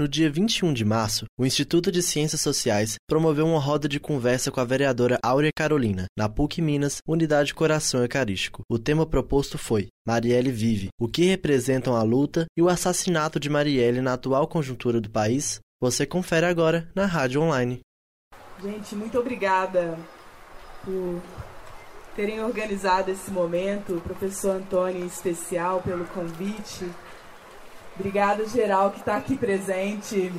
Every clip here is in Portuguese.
No dia 21 de março, o Instituto de Ciências Sociais promoveu uma roda de conversa com a vereadora Áurea Carolina, na PUC-Minas, Unidade Coração Eucarístico. O tema proposto foi Marielle vive, o que representam a luta e o assassinato de Marielle na atual conjuntura do país? Você confere agora na Rádio Online. Gente, muito obrigada por terem organizado esse momento, o professor Antônio em especial pelo convite. Obrigada, geral, que está aqui presente.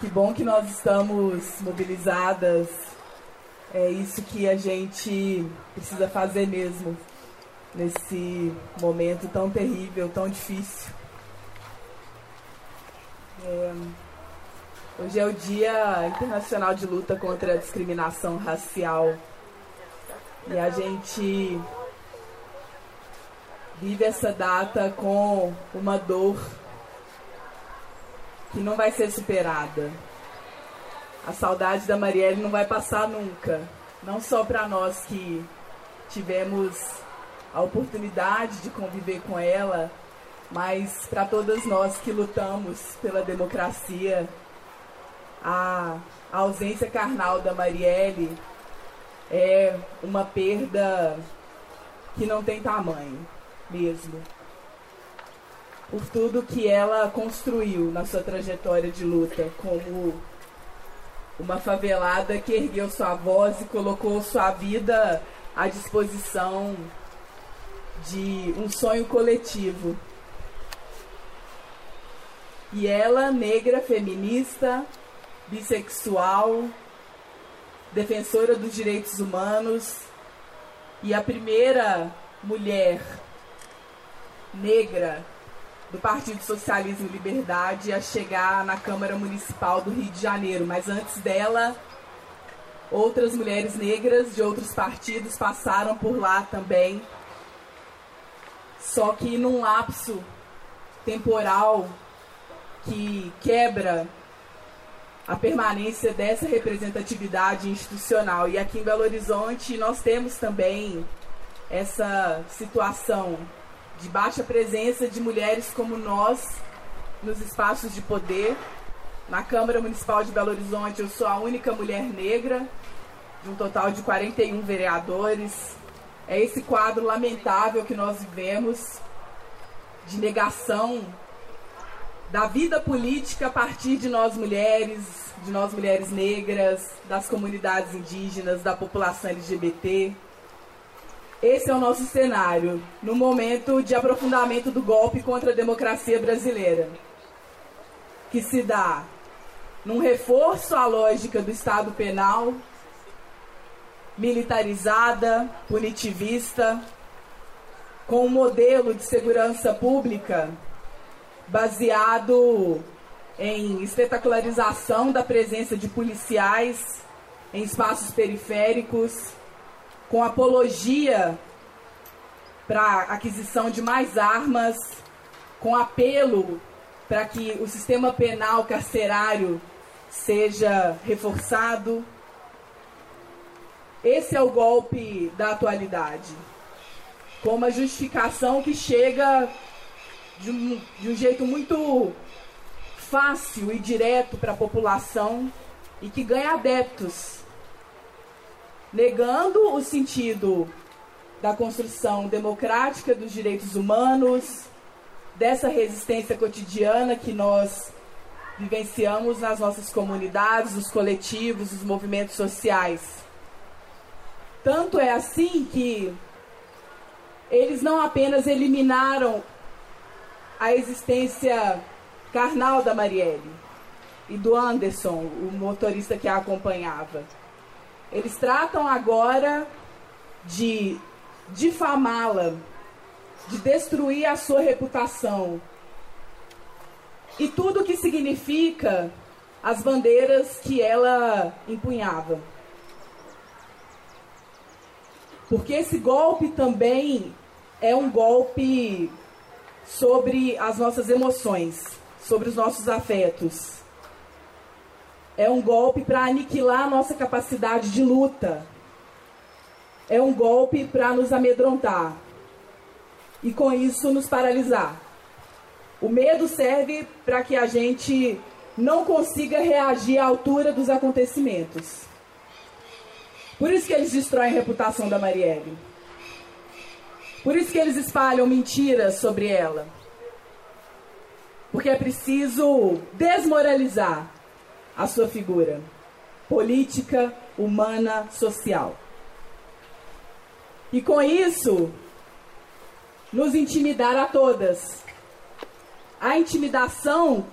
Que bom que nós estamos mobilizadas. É isso que a gente precisa fazer mesmo, nesse momento tão terrível, tão difícil. Hoje é o Dia Internacional de Luta contra a Discriminação Racial. E a gente vive essa data com uma dor que não vai ser superada. A saudade da Marielle não vai passar nunca. Não só para nós que tivemos a oportunidade de conviver com ela, mas para todas nós que lutamos pela democracia. A ausência carnal da Marielle é uma perda que não tem tamanho. Mesmo, por tudo que ela construiu na sua trajetória de luta, como uma favelada que ergueu sua voz e colocou sua vida à disposição de um sonho coletivo. E ela, negra, feminista, bissexual, defensora dos direitos humanos e a primeira mulher negra do Partido Socialismo e Liberdade a chegar na Câmara Municipal do Rio de Janeiro. Mas antes dela, outras mulheres negras de outros partidos passaram por lá também. Só que num lapso temporal que quebra a permanência dessa representatividade institucional. E aqui em Belo Horizonte nós temos também essa situação de baixa presença de mulheres como nós nos espaços de poder. Na Câmara Municipal de Belo Horizonte, eu sou a única mulher negra, de um total de 41 vereadores. É esse quadro lamentável que nós vivemos, de negação da vida política a partir de nós mulheres negras, das comunidades indígenas, da população LGBT. Esse é o nosso cenário, no momento de aprofundamento do golpe contra a democracia brasileira, que se dá num reforço à lógica do Estado penal, militarizada, punitivista, com um modelo de segurança pública baseado em espetacularização da presença de policiais em espaços periféricos, com apologia para aquisição de mais armas, com apelo para que o sistema penal carcerário seja reforçado. Esse é o golpe da atualidade, com uma justificação que chega de um jeito muito fácil e direto para a população e que ganha adeptos, negando o sentido da construção democrática dos direitos humanos, dessa resistência cotidiana que nós vivenciamos nas nossas comunidades, os coletivos, os movimentos sociais. Tanto é assim que eles não apenas eliminaram a existência carnal da Marielle e do Anderson, o motorista que a acompanhava, eles tratam agora de difamá-la, de destruir a sua reputação. E tudo o que significa as bandeiras que ela empunhava. Porque esse golpe também é um golpe sobre as nossas emoções, sobre os nossos afetos. É um golpe para aniquilar a nossa capacidade de luta. É um golpe para nos amedrontar. E com isso nos paralisar. O medo serve para que a gente não consiga reagir à altura dos acontecimentos. Por isso que eles destroem a reputação da Marielle. Por isso que eles espalham mentiras sobre ela. Porque é preciso desmoralizar a sua figura política, humana, social. E com isso, nos intimidar a todas. A intimidação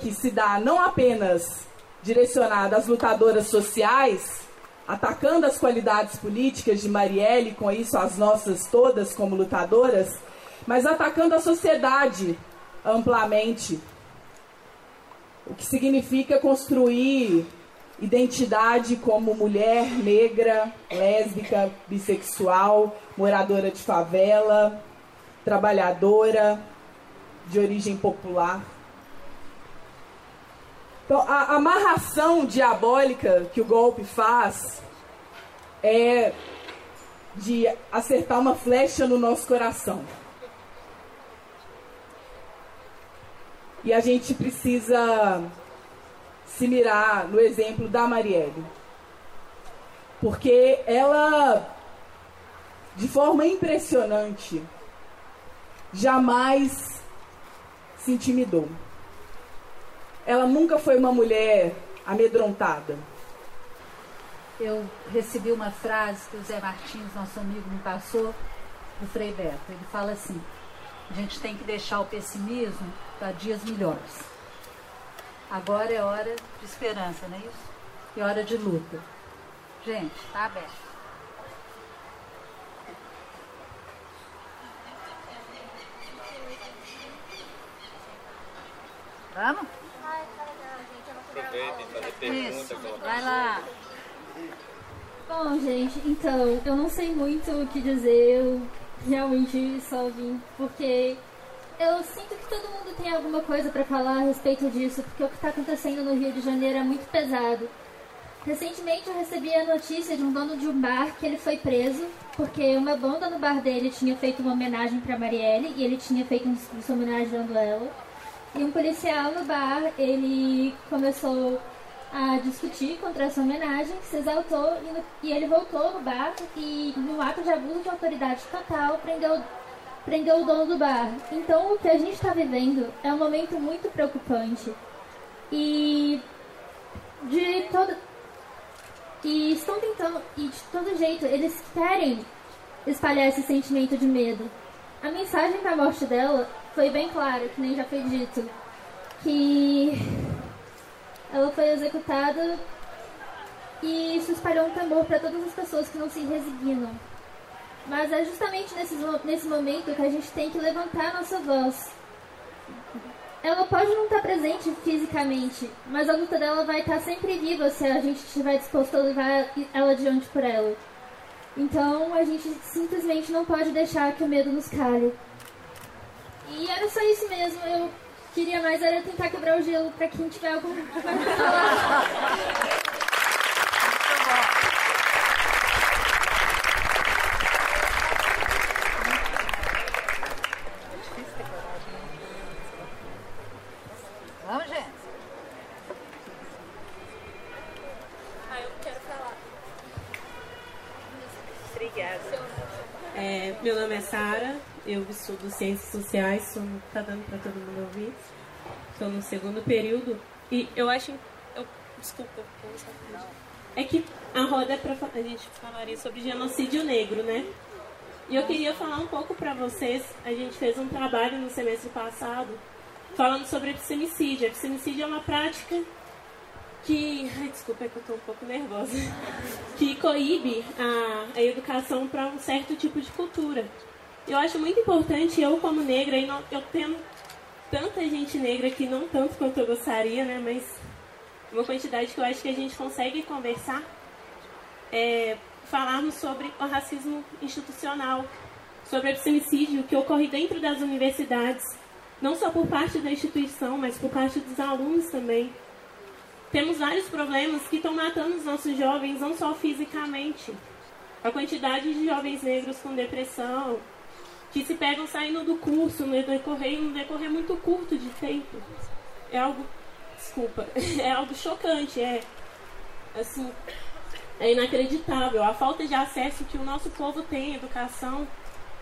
que se dá não apenas direcionada às lutadoras sociais, atacando as qualidades políticas de Marielle, com isso as nossas todas como lutadoras, mas atacando a sociedade amplamente. O que significa construir identidade como mulher negra, lésbica, bissexual, moradora de favela, trabalhadora, de origem popular. Então, a amarração diabólica que o golpe faz é de acertar uma flecha no nosso coração. E a gente precisa se mirar no exemplo da Marielle. Porque ela, de forma impressionante, jamais se intimidou. Ela nunca foi uma mulher amedrontada. Eu recebi uma frase que o Zé Martins, nosso amigo, me passou, do Frei Beto. Ele fala assim: a gente tem que deixar o pessimismo para dias melhores. Agora é hora de esperança, não é isso? E hora de luta. Gente, tá aberto. Vamos? Isso, vai lá. Bom, gente, então, eu não sei muito o que dizer, eu realmente só vim, porque eu sinto que todo mundo tem alguma coisa para falar a respeito disso, porque o que está acontecendo no Rio de Janeiro é muito pesado. Recentemente eu recebi a notícia de um dono de um bar que ele foi preso, porque uma banda no bar dele tinha feito uma homenagem para Marielle, e ele tinha feito um discurso homenageando ela. E um policial no bar, ele começou a discutir contra essa homenagem, se exaltou, e ele voltou no bar, e num ato de abuso de autoridade total, prendeu o dono do bar. Então, o que a gente está vivendo é um momento muito preocupante. E de todo jeito, eles querem espalhar esse sentimento de medo. A mensagem da morte dela foi bem clara, que nem já foi dito, que ela foi executada, e isso espalhou um temor para todas as pessoas que não se resignam. Mas é justamente nesse momento que a gente tem que levantar a nossa voz. Ela pode não estar presente fisicamente, mas a luta dela vai estar sempre viva se a gente estiver disposto a levar ela adiante por ela. Então a gente simplesmente não pode deixar que o medo nos calhe. E era só isso mesmo, eu queria mais era tentar quebrar o gelo para quem tiver algum para falar. Vamos, gente. Ah, eu quero falar. Obrigada. Meu nome é Sara. Eu estudo Ciências Sociais, tá dando para todo mundo ouvir. Estou no segundo período. E eu acho... Desculpa. É que a roda é para a gente falaria sobre genocídio negro, né? E eu queria falar um pouco para vocês. A gente fez um trabalho no semestre passado falando sobre epicemicídio. Epicemicídio é uma prática que... Ai, desculpa, é que eu estou um pouco nervosa. Que coíbe a educação para um certo tipo de cultura. Eu acho muito importante, eu como negra, e eu tenho tanta gente negra aqui, não tanto quanto eu gostaria, né, mas uma quantidade que eu acho que a gente consegue conversar, falarmos sobre o racismo institucional, sobre o epicemicídio que ocorre dentro das universidades, não só por parte da instituição, mas por parte dos alunos também. Temos vários problemas que estão matando os nossos jovens, não só fisicamente. A quantidade de jovens negros com depressão, que se pegam saindo do curso no decorrer muito curto de tempo. É algo, desculpa, é algo chocante, é assim, é inacreditável. A falta de acesso que o nosso povo tem à educação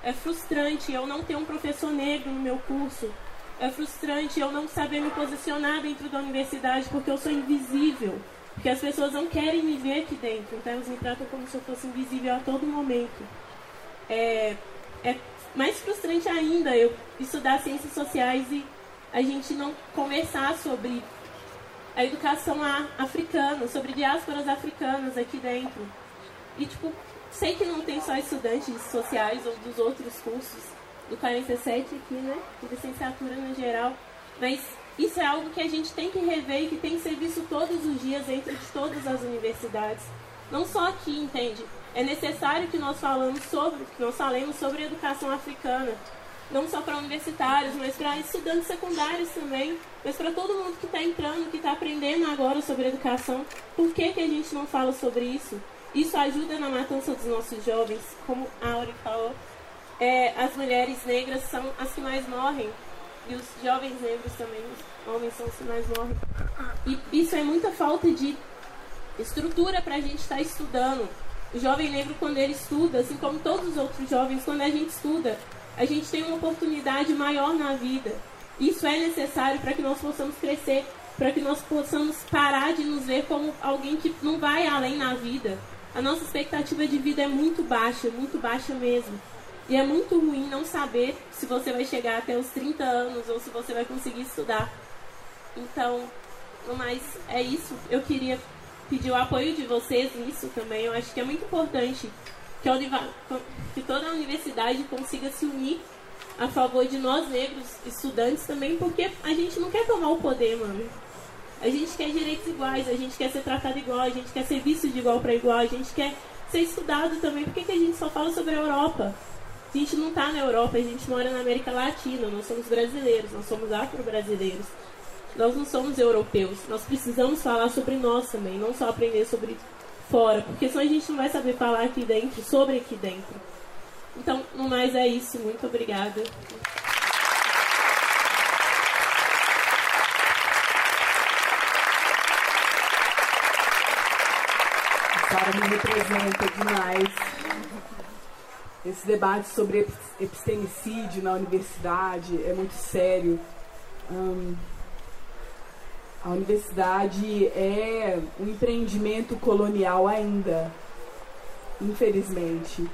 é frustrante. Eu não ter um professor negro no meu curso é frustrante. Eu não saber me posicionar dentro da universidade porque eu sou invisível, porque as pessoas não querem me ver aqui dentro, então elas me tratam como se eu fosse invisível a todo momento. É mais frustrante ainda eu estudar ciências sociais e a gente não conversar sobre a educação africana, sobre diásporas africanas aqui dentro. E, tipo, sei que não tem só estudantes sociais ou dos outros cursos do 47 aqui, né, de licenciatura no geral, mas isso é algo que a gente tem que rever e que tem que ser visto todos os dias dentro de todas as universidades. Não só aqui, entende? É necessário que nós falemos sobre educação africana, não só para universitários, mas para estudantes secundários também, mas para todo mundo que está entrando, que está aprendendo agora sobre educação. Por que a gente não fala sobre isso? Isso ajuda na matança dos nossos jovens, como a Áurea falou. As mulheres negras são as que mais morrem, e os jovens negros também, os homens são os que mais morrem. E isso é muita falta de estrutura para a gente estar estudando. O jovem negro, quando ele estuda, assim como todos os outros jovens, quando a gente estuda, a gente tem uma oportunidade maior na vida. Isso é necessário para que nós possamos crescer, para que nós possamos parar de nos ver como alguém que não vai além na vida. A nossa expectativa de vida é muito baixa mesmo. E é muito ruim não saber se você vai chegar até os 30 anos ou se você vai conseguir estudar. Então, no mais, é isso. Eu queria pedir o apoio de vocês nisso também. Eu acho que é muito importante que toda a universidade consiga se unir a favor de nós negros, estudantes também, porque a gente não quer tomar o poder, mano. A gente quer direitos iguais, a gente quer ser tratado igual, a gente quer ser visto de igual para igual, a gente quer ser estudado também. Por que a gente só fala sobre a Europa? A gente não está na Europa, a gente mora na América Latina, nós somos brasileiros, nós somos afro-brasileiros. Nós não somos europeus, nós precisamos falar sobre nós também, não só aprender sobre fora, porque senão a gente não vai saber falar aqui dentro, sobre aqui dentro. Então, no mais é isso, muito obrigada. A Sara me representa demais. Esse debate sobre epistemicídio na universidade é muito sério. A universidade é um empreendimento colonial ainda, infelizmente,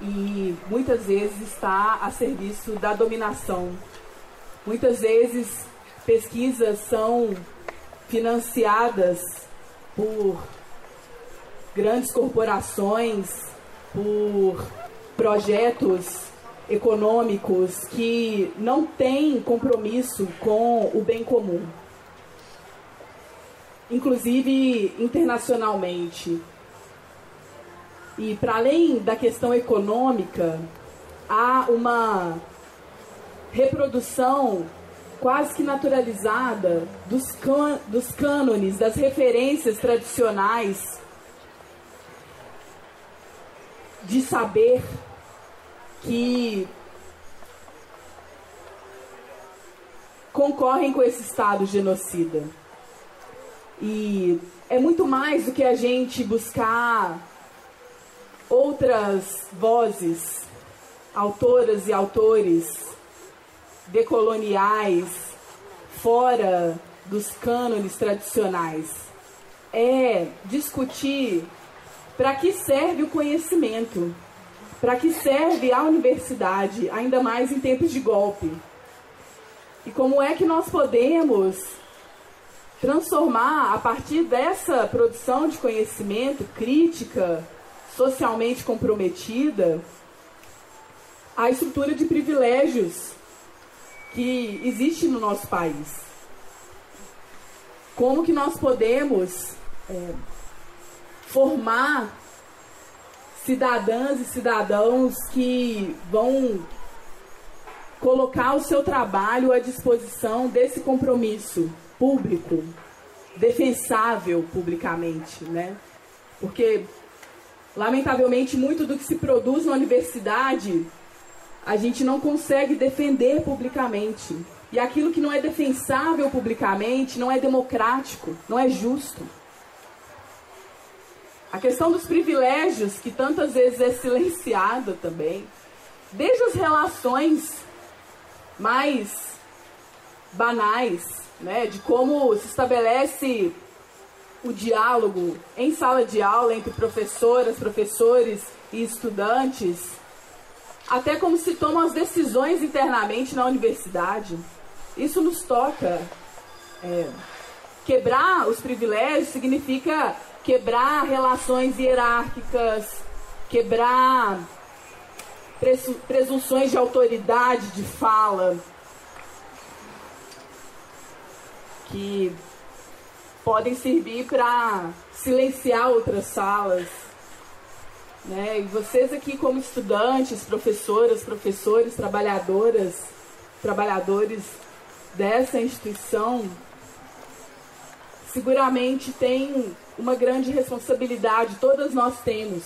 e muitas vezes está a serviço da dominação. Muitas vezes pesquisas são financiadas por grandes corporações, por projetos econômicos que não têm compromisso com o bem comum, inclusive internacionalmente. E para além da questão econômica, há uma reprodução quase que naturalizada dos cânones, das referências tradicionais de saber que concorrem com esse Estado genocida. E é muito mais do que a gente buscar outras vozes, autoras e autores decoloniais, fora dos cânones tradicionais. É discutir para que serve o conhecimento, para que serve a universidade, ainda mais em tempos de golpe. E como é que nós podemos transformar, a partir dessa produção de conhecimento crítica, socialmente comprometida, a estrutura de privilégios que existe no nosso país. Como que nós podemos formar cidadãs e cidadãos que vão colocar o seu trabalho à disposição desse compromisso público, defensável publicamente, né? Porque, lamentavelmente, muito do que se produz na universidade a gente não consegue defender publicamente. E aquilo que não é defensável publicamente não é democrático, não é justo. A questão dos privilégios, que tantas vezes é silenciada também, desde as relações mais banais, né, de como se estabelece o diálogo em sala de aula entre professoras, professores e estudantes, até como se tomam as decisões internamente na universidade. Isso nos toca. Quebrar os privilégios significa quebrar relações hierárquicas, quebrar presunções de autoridade de fala, que podem servir para silenciar outras salas, né? E vocês aqui como estudantes, professoras, professores, trabalhadoras, trabalhadores dessa instituição, seguramente tem uma grande responsabilidade, todas nós temos.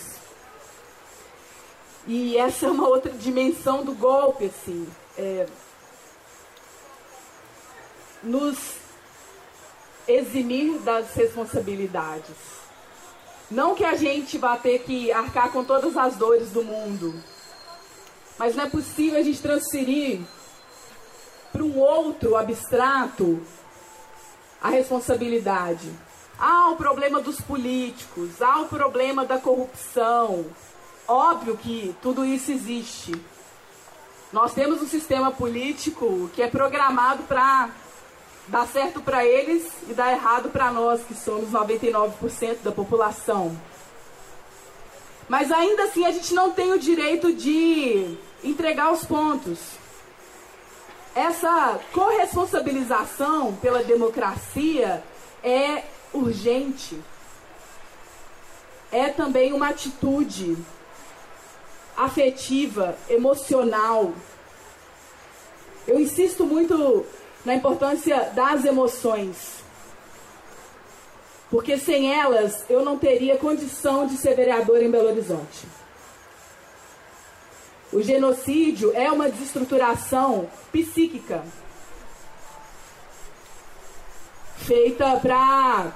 E essa é uma outra dimensão do golpe, assim, nos eximir das responsabilidades. Não que a gente vá ter que arcar com todas as dores do mundo, mas não é possível a gente transferir para um outro abstrato a responsabilidade. Há o problema dos políticos, há o problema da corrupção. Óbvio que tudo isso existe. Nós temos um sistema político que é programado para dá certo para eles e dá errado para nós, que somos 99% da população. Mas ainda assim a gente não tem o direito de entregar os pontos. Essa corresponsabilização pela democracia é urgente. É também uma atitude afetiva, emocional. Eu insisto muito na importância das emoções, porque sem elas eu não teria condição de ser vereadora em Belo Horizonte. O genocídio é uma desestruturação psíquica feita para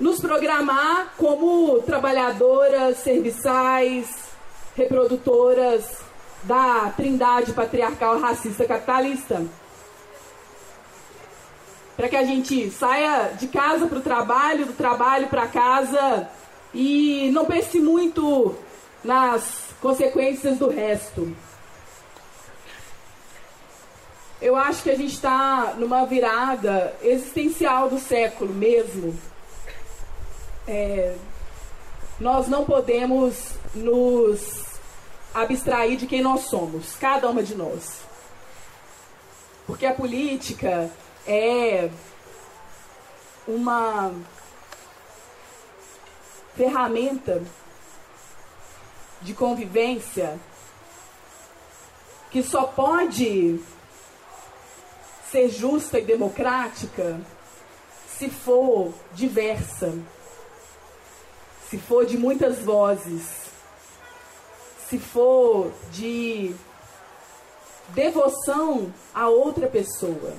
nos programar como trabalhadoras, serviçais, reprodutoras da trindade patriarcal, racista, capitalista, para que a gente saia de casa para o trabalho, do trabalho para casa e não pense muito nas consequências do resto. Eu acho que a gente está numa virada existencial do século mesmo. Nós não podemos nos abstrair de quem nós somos, cada uma de nós. Porque a política é uma ferramenta de convivência que só pode ser justa e democrática se for diversa, se for de muitas vozes, se for de devoção a outra pessoa,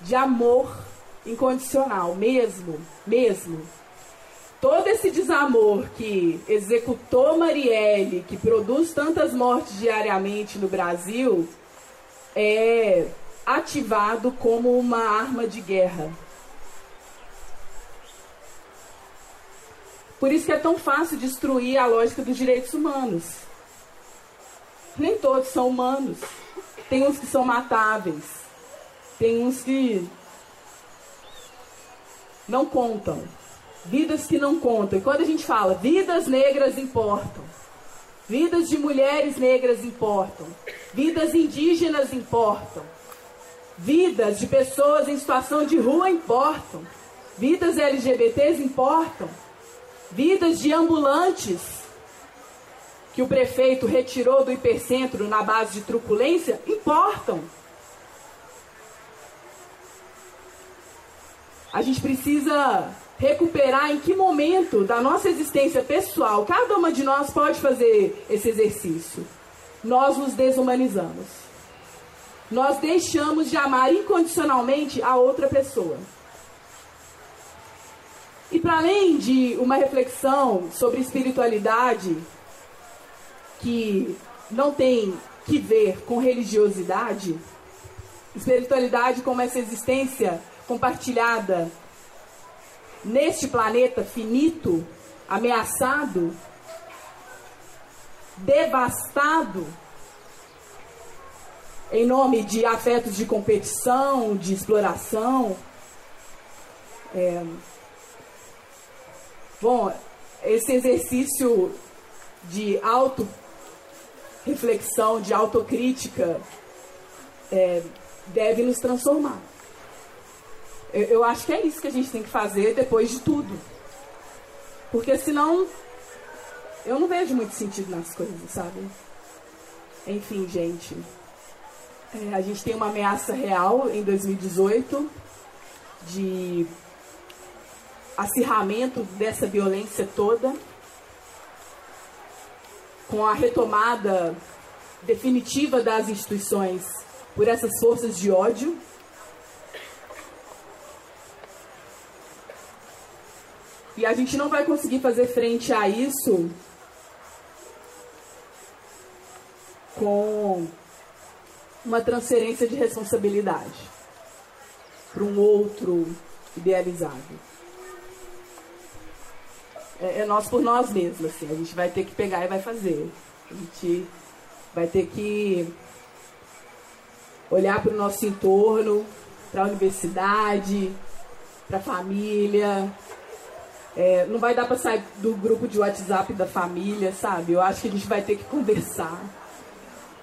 de amor incondicional, mesmo. Todo esse desamor que executou Marielle, que produz tantas mortes diariamente no Brasil, é ativado como uma arma de guerra. Por isso que é tão fácil destruir a lógica dos direitos humanos. Nem todos são humanos. Tem uns que são matáveis. Tem uns que não contam. Vidas que não contam. E quando a gente fala, vidas negras importam. Vidas de mulheres negras importam. Vidas indígenas importam. Vidas de pessoas em situação de rua importam. Vidas LGBTs importam. Vidas de ambulantes que o prefeito retirou do hipercentro na base de truculência importam. A gente precisa recuperar em que momento da nossa existência pessoal cada uma de nós pode fazer esse exercício. Nós nos desumanizamos. Nós deixamos de amar incondicionalmente a outra pessoa. E para além de uma reflexão sobre espiritualidade, que não tem que ver com religiosidade, espiritualidade como essa existência compartilhada neste planeta finito, ameaçado, devastado, em nome de afetos de competição, de exploração. Bom, esse exercício de auto-reflexão, de autocrítica, deve nos transformar. Eu acho que é isso que a gente tem que fazer depois de tudo. Porque senão, eu não vejo muito sentido nas coisas, sabe? Enfim, gente. A gente tem uma ameaça real em 2018 de acirramento dessa violência toda, com a retomada definitiva das instituições por essas forças de ódio. E a gente não vai conseguir fazer frente a isso com uma transferência de responsabilidade para um outro idealizado. É nós por nós mesmos, assim. A gente vai ter que pegar e vai fazer. A gente vai ter que olhar para o nosso entorno, para a universidade, para a família. Não vai dar para sair do grupo de WhatsApp da família, sabe? Eu acho que a gente vai ter que conversar.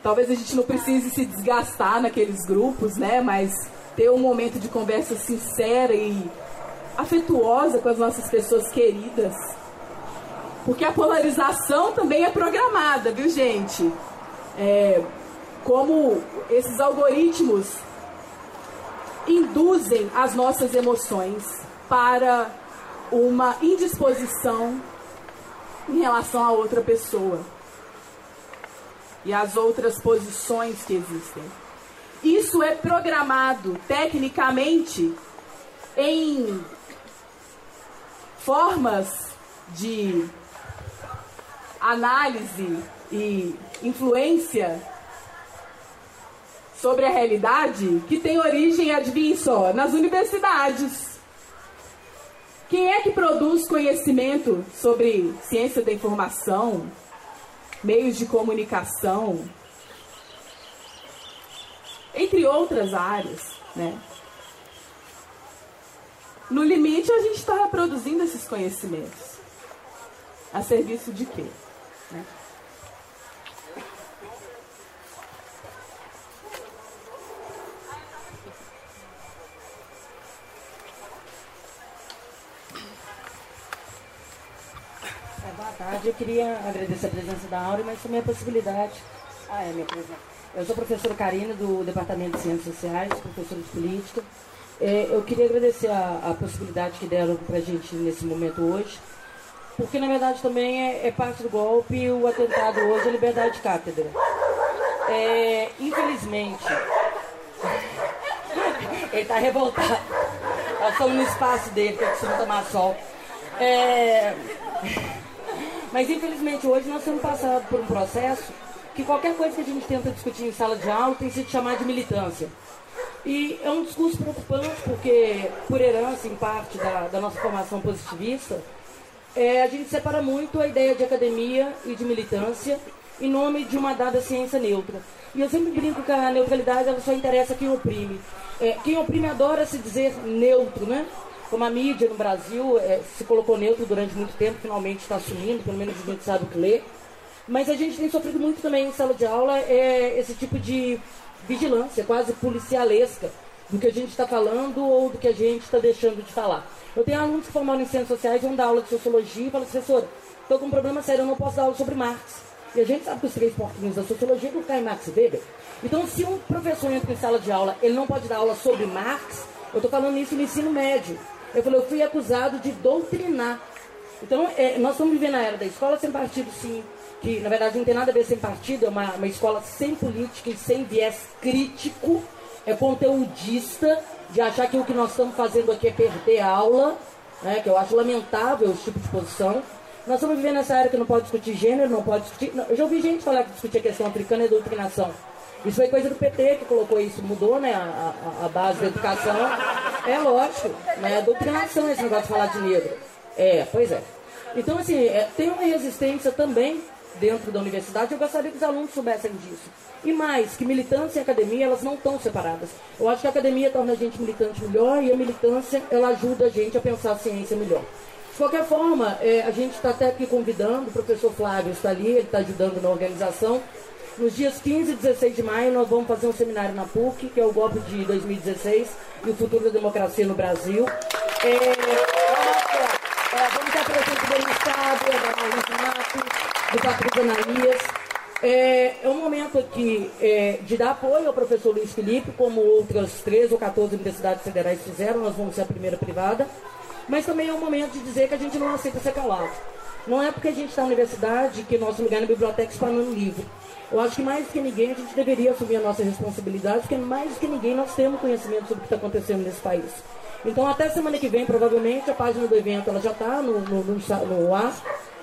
Talvez a gente não precise se desgastar naqueles grupos, né? Mas ter um momento de conversa sincera e afetuosa com as nossas pessoas queridas. Porque a polarização também é programada, viu, gente? Como esses algoritmos induzem as nossas emoções para uma indisposição em relação a outra pessoa e as outras posições que existem. Isso é programado tecnicamente em formas de análise e influência sobre a realidade que tem origem, adivinhe só, nas universidades. Quem é que produz conhecimento sobre ciência da informação, meios de comunicação, entre outras áreas, né? No limite, a gente está reproduzindo esses conhecimentos. A serviço de quê? Né? Eu queria agradecer a presença da Áurea, mas também a possibilidade... minha presença. Eu sou professora Karina, do Departamento de Ciências Sociais, professora de Política. Eu queria agradecer a possibilidade que deram para a gente nesse momento hoje, porque, na verdade, também é parte do golpe o atentado hoje à liberdade de cátedra. Infelizmente... Ele está revoltado. Nós estamos no espaço dele, que é costume tomar sol. Mas, infelizmente, hoje nós temos passado por um processo que qualquer coisa que a gente tenta discutir em sala de aula tem sido chamada de militância. E é um discurso preocupante porque, por herança, em parte, da nossa formação positivista, a gente separa muito a ideia de academia e de militância em nome de uma dada ciência neutra. E eu sempre brinco que a neutralidade ela só interessa quem oprime. Quem oprime adora se dizer neutro, né? Como a mídia no Brasil se colocou neutro durante muito tempo, finalmente está assumindo, pelo menos a gente sabe o que ler. Mas a gente tem sofrido muito também em sala de aula esse tipo de vigilância, quase policialesca, do que a gente está falando ou do que a gente está deixando de falar. Eu tenho alunos que formaram em ciências sociais, vão dar aula de sociologia e falam, professora, estou com um problema sério, eu não posso dar aula sobre Marx. E a gente sabe que os três porquinhos da sociologia não caem Marx e Weber. Então, se um professor entra em sala de aula, ele não pode dar aula sobre Marx, eu estou falando isso no ensino médio. Ele falou, eu fui acusado de doutrinar. Então, nós estamos vivendo a era da escola sem partido, sim. Que, na verdade, não tem nada a ver sem partido. É uma escola sem política e sem viés crítico. É conteudista, de achar que o que nós estamos fazendo aqui é perder a aula, né, que eu acho lamentável esse tipo de posição. Nós estamos vivendo nessa era que não pode discutir gênero, não pode discutir... Não, eu já ouvi gente falar que discutir a questão africana é doutrinação. Isso foi coisa do PT que colocou isso, mudou, né, a base da educação. É lógico, né, a doutrinação é esse negócio de falar de negro. É, pois é. Então, assim, tem uma resistência também dentro da universidade. Eu gostaria que os alunos soubessem disso. E mais, que militância e academia, elas não estão separadas. Eu acho que a academia torna a gente militante melhor e a militância, ela ajuda a gente a pensar a ciência melhor. De qualquer forma, a gente está até aqui convidando, o professor Flávio está ali, ele está ajudando na organização. Nos dias 15 e 16 de maio, nós vamos fazer um seminário na PUC, que é o golpe de 2016 e o futuro da democracia no Brasil. Vamos estar presente do Estado, da Alícia Matos, do Patrick Ananias. É um momento aqui de dar apoio ao professor Luiz Felipe, como outras 13 ou 14 universidades federais fizeram, nós vamos ser a primeira privada. Mas também é um momento de dizer que a gente não aceita ser calado. Não é porque a gente está na universidade que nosso lugar na biblioteca está no livro. Eu acho que mais que ninguém a gente deveria assumir a nossa responsabilidade, porque mais que ninguém nós temos conhecimento sobre o que está acontecendo nesse país. Então até semana que vem, provavelmente, a página do evento ela já está no ar.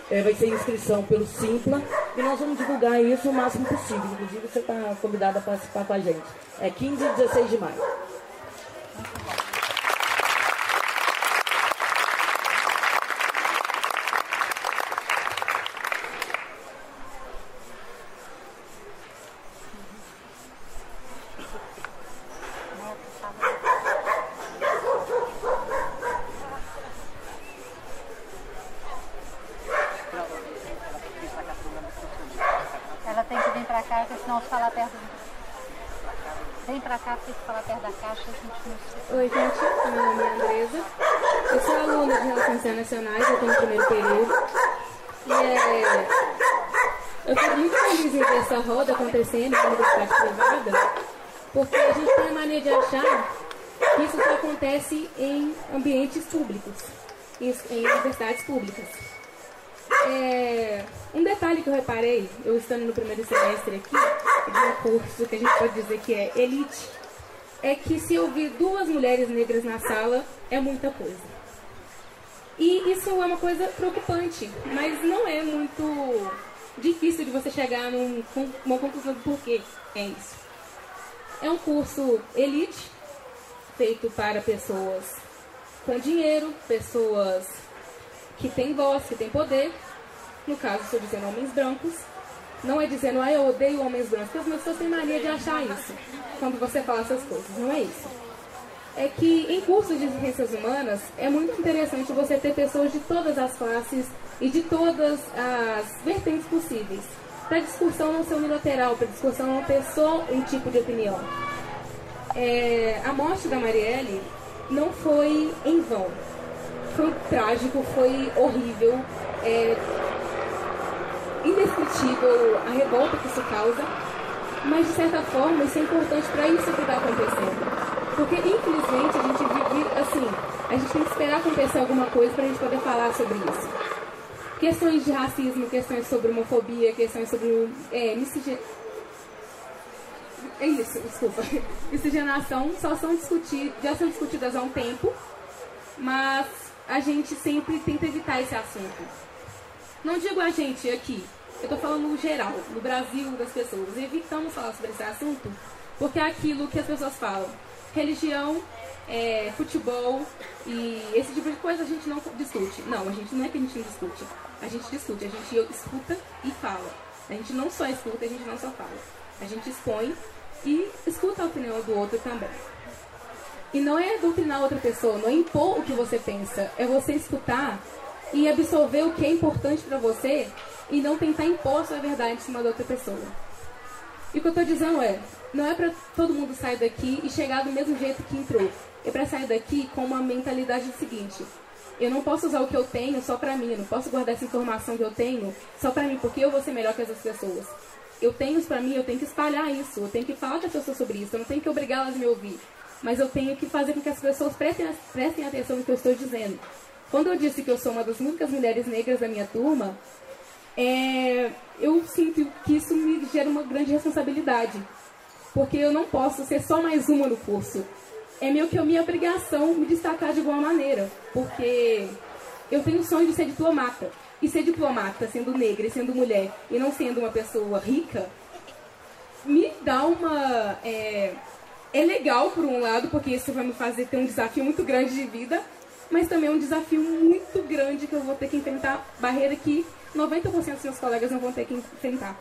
Vai ser inscrição pelo Simpla e nós vamos divulgar isso o máximo possível. Inclusive você está convidado a participar com a gente. É 15 e 16 de maio. Públicas. Um detalhe que eu reparei, eu estando no primeiro semestre aqui, de um curso que a gente pode dizer que é elite, é que se eu vi duas mulheres negras na sala, é muita coisa. E isso é uma coisa preocupante, mas não é muito difícil de você chegar numa conclusão do porquê é isso. É um curso elite, feito para pessoas com dinheiro, pessoas que tem voz, que tem poder. No caso, estou dizendo homens brancos. Não é dizendo, eu odeio homens brancos, porque as pessoas têm mania de achar isso quando você fala essas coisas. Não é isso. É que em cursos de ciências humanas é muito interessante você ter pessoas de todas as classes e de todas as vertentes possíveis, para a discussão não ser unilateral, para a discussão não ter só um tipo de opinião. A morte da Marielle não foi em vão. Foi trágico, foi horrível, indescritível a revolta que isso causa, mas de certa forma isso é importante para isso que está acontecendo. Porque infelizmente a gente vive assim, a gente tem que esperar acontecer alguma coisa para a gente poder falar sobre isso. Questões de racismo, questões sobre homofobia, questões sobre miscigenação já são discutidas há um tempo, mas a gente sempre tenta evitar esse assunto. Não digo a gente aqui, eu estou falando no geral, no Brasil, das pessoas. Evitamos falar sobre esse assunto, porque é aquilo que as pessoas falam. Religião, futebol e esse tipo de coisa a gente não discute. Não, não é que a gente não discute. A gente discute, a gente escuta e fala. A gente não só escuta, a gente não só fala. A gente expõe e escuta a opinião do outro também. E não é doutrinar outra pessoa, não é impor o que você pensa, é você escutar e absorver o que é importante para você e não tentar impor a sua verdade em cima da outra pessoa. E o que eu estou dizendo não é para todo mundo sair daqui e chegar do mesmo jeito que entrou, é para sair daqui com uma mentalidade do seguinte: eu não posso usar o que eu tenho só para mim, eu não posso guardar essa informação que eu tenho só para mim, porque eu vou ser melhor que essas pessoas. Eu tenho isso para mim, eu tenho que espalhar isso, eu tenho que falar com as pessoas sobre isso, eu não tenho que obrigá-las a me ouvir. mas eu tenho que fazer com que as pessoas prestem atenção no que eu estou dizendo. Quando eu disse que eu sou uma das únicas mulheres negras da minha turma, eu sinto que isso me gera uma grande responsabilidade, porque eu não posso ser só mais uma no curso. É meio que a minha obrigação me destacar de igual maneira, porque eu tenho o sonho de ser diplomata. E ser diplomata, sendo negra e sendo mulher, e não sendo uma pessoa rica, me dá uma... É legal, por um lado, porque isso vai me fazer ter um desafio muito grande de vida, mas também é um desafio muito grande que eu vou ter que enfrentar, barreira que 90% dos meus colegas não vão ter que enfrentar.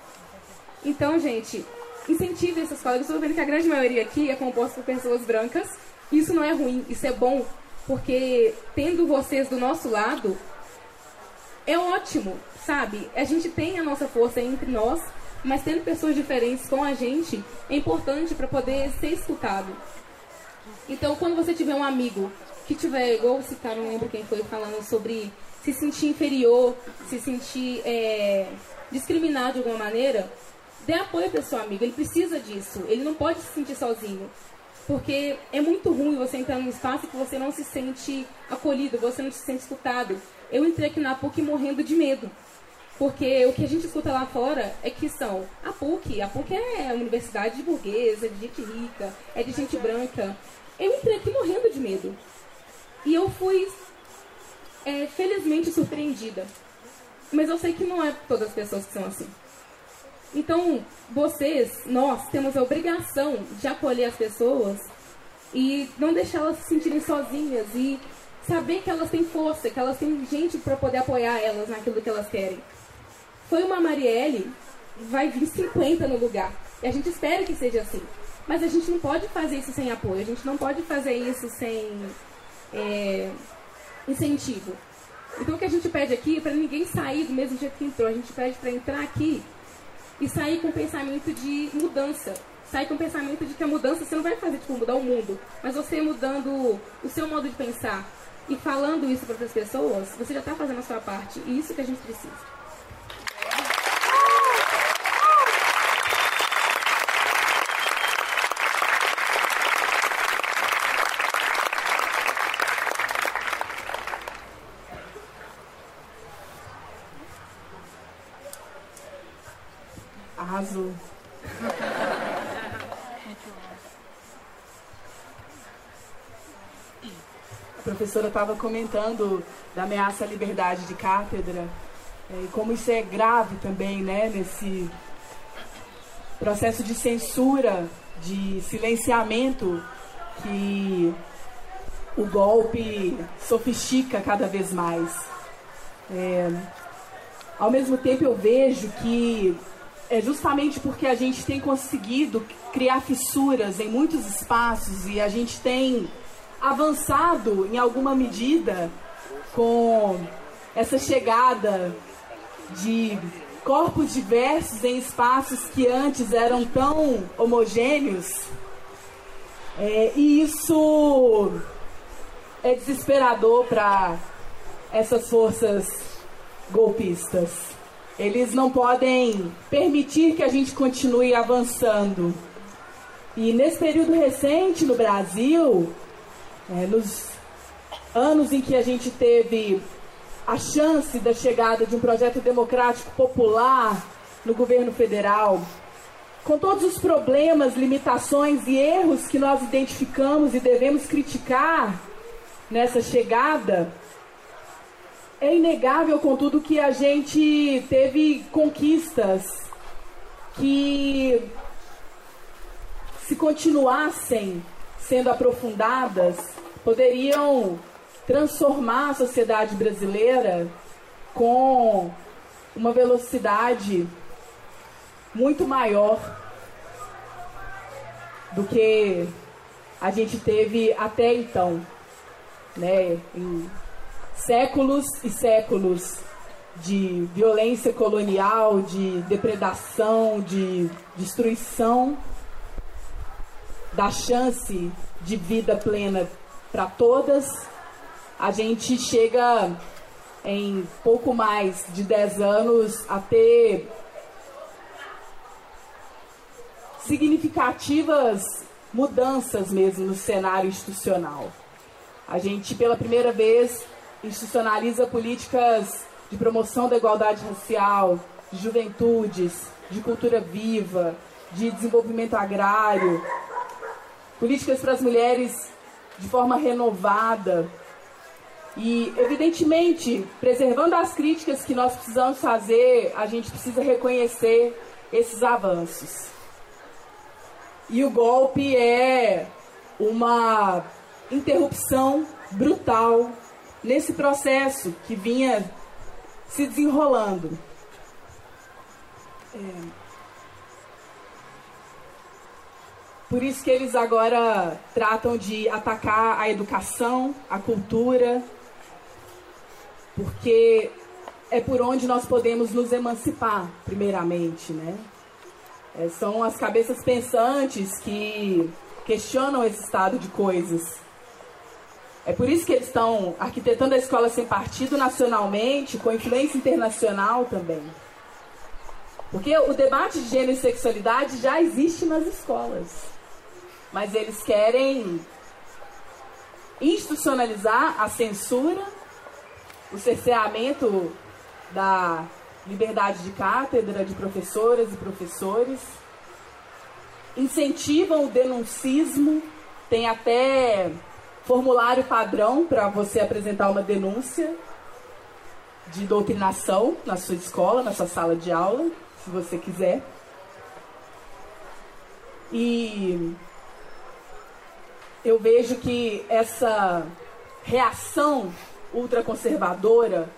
Então, gente, incentive esses colegas. Eu estou vendo que a grande maioria aqui é composta por pessoas brancas. Isso não é ruim, isso é bom, porque tendo vocês do nosso lado, é ótimo, sabe? A gente tem a nossa força entre nós, mas tendo pessoas diferentes com a gente é importante para poder ser escutado. Então, quando você tiver um amigo que tiver, igual citar, não lembro quem foi, falando sobre se sentir inferior, se sentir discriminado de alguma maneira, dê apoio para o seu amigo, ele precisa disso, ele não pode se sentir sozinho. Porque é muito ruim você entrar num espaço que você não se sente acolhido, você não se sente escutado. Eu entrei aqui na PUC morrendo de medo, porque o que a gente escuta lá fora é que são a PUC é a universidade de burguesa, de gente rica, é de gente branca. Eu entrei aqui morrendo de medo. E eu fui felizmente surpreendida. Mas eu sei que não é todas as pessoas que são assim. Então, nós temos a obrigação de acolher as pessoas e não deixá-las se sentirem sozinhas e saber que elas têm força, que elas têm gente para poder apoiar elas naquilo que elas querem. Foi uma Marielle, vai vir 50 no lugar. E a gente espera que seja assim. Mas a gente não pode fazer isso sem apoio, a gente não pode fazer isso sem incentivo. Então, o que a gente pede aqui é para ninguém sair do mesmo jeito que entrou. A gente pede para entrar aqui e sair com o pensamento de mudança. Sair com o pensamento de que a mudança você não vai fazer, tipo, mudar o mundo. Mas você mudando o seu modo de pensar e falando isso para outras pessoas, você já está fazendo a sua parte. E isso que a gente precisa. Arrasou. A professora estava comentando da ameaça à liberdade de cátedra e como isso é grave também, né, nesse processo de censura, de silenciamento que o golpe sofistica cada vez mais. Ao mesmo tempo, eu vejo que é justamente porque a gente tem conseguido criar fissuras em muitos espaços e a gente tem avançado em alguma medida com essa chegada de corpos diversos em espaços que antes eram tão homogêneos. E isso é desesperador para essas forças golpistas. Eles não podem permitir que a gente continue avançando. E nesse período recente no Brasil, nos anos em que a gente teve a chance da chegada de um projeto democrático popular no governo federal, com todos os problemas, limitações e erros que nós identificamos e devemos criticar nessa chegada, é inegável, contudo, que a gente teve conquistas que, se continuassem sendo aprofundadas, poderiam transformar a sociedade brasileira com uma velocidade muito maior do que a gente teve até então, né? Séculos e séculos de violência colonial, de depredação, de destruição da chance de vida plena para todas. A gente chega em pouco mais de 10 anos a ter significativas mudanças mesmo no cenário institucional. A gente, pela primeira vez, institucionaliza políticas de promoção da igualdade racial, de juventudes, de cultura viva, de desenvolvimento agrário, políticas para as mulheres de forma renovada e, evidentemente, preservando as críticas que nós precisamos fazer, a gente precisa reconhecer esses avanços. E o golpe é uma interrupção brutal nesse processo que vinha se desenrolando. Por isso que eles agora tratam de atacar a educação, a cultura, porque é por onde nós podemos nos emancipar, primeiramente, né? São as cabeças pensantes que questionam esse estado de coisas. É por isso que eles estão arquitetando a escola sem partido nacionalmente, com influência internacional também. Porque o debate de gênero e sexualidade já existe nas escolas. Mas eles querem institucionalizar a censura, o cerceamento da liberdade de cátedra de professoras e professores, incentivam o denuncismo, tem até formulário padrão para você apresentar uma denúncia de doutrinação na sua escola, na sua sala de aula, se você quiser. E eu vejo que essa reação ultraconservadora,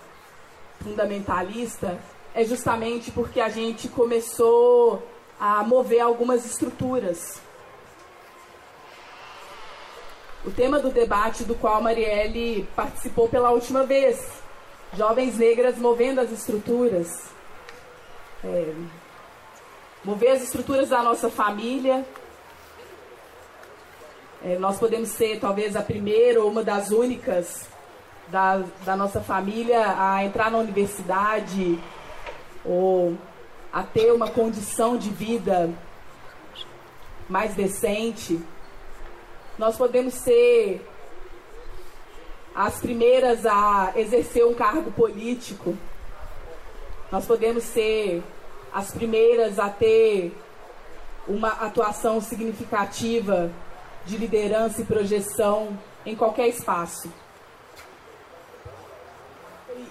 fundamentalista, é justamente porque a gente começou a mover algumas estruturas. O tema do debate do qual a Marielle participou pela última vez, jovens negras movendo as estruturas, mover as estruturas da nossa família. Nós podemos ser talvez a primeira ou uma das únicas da nossa família a entrar na universidade ou a ter uma condição de vida mais decente. Nós podemos ser as primeiras a exercer um cargo político. Nós podemos ser as primeiras a ter uma atuação significativa de liderança e projeção em qualquer espaço.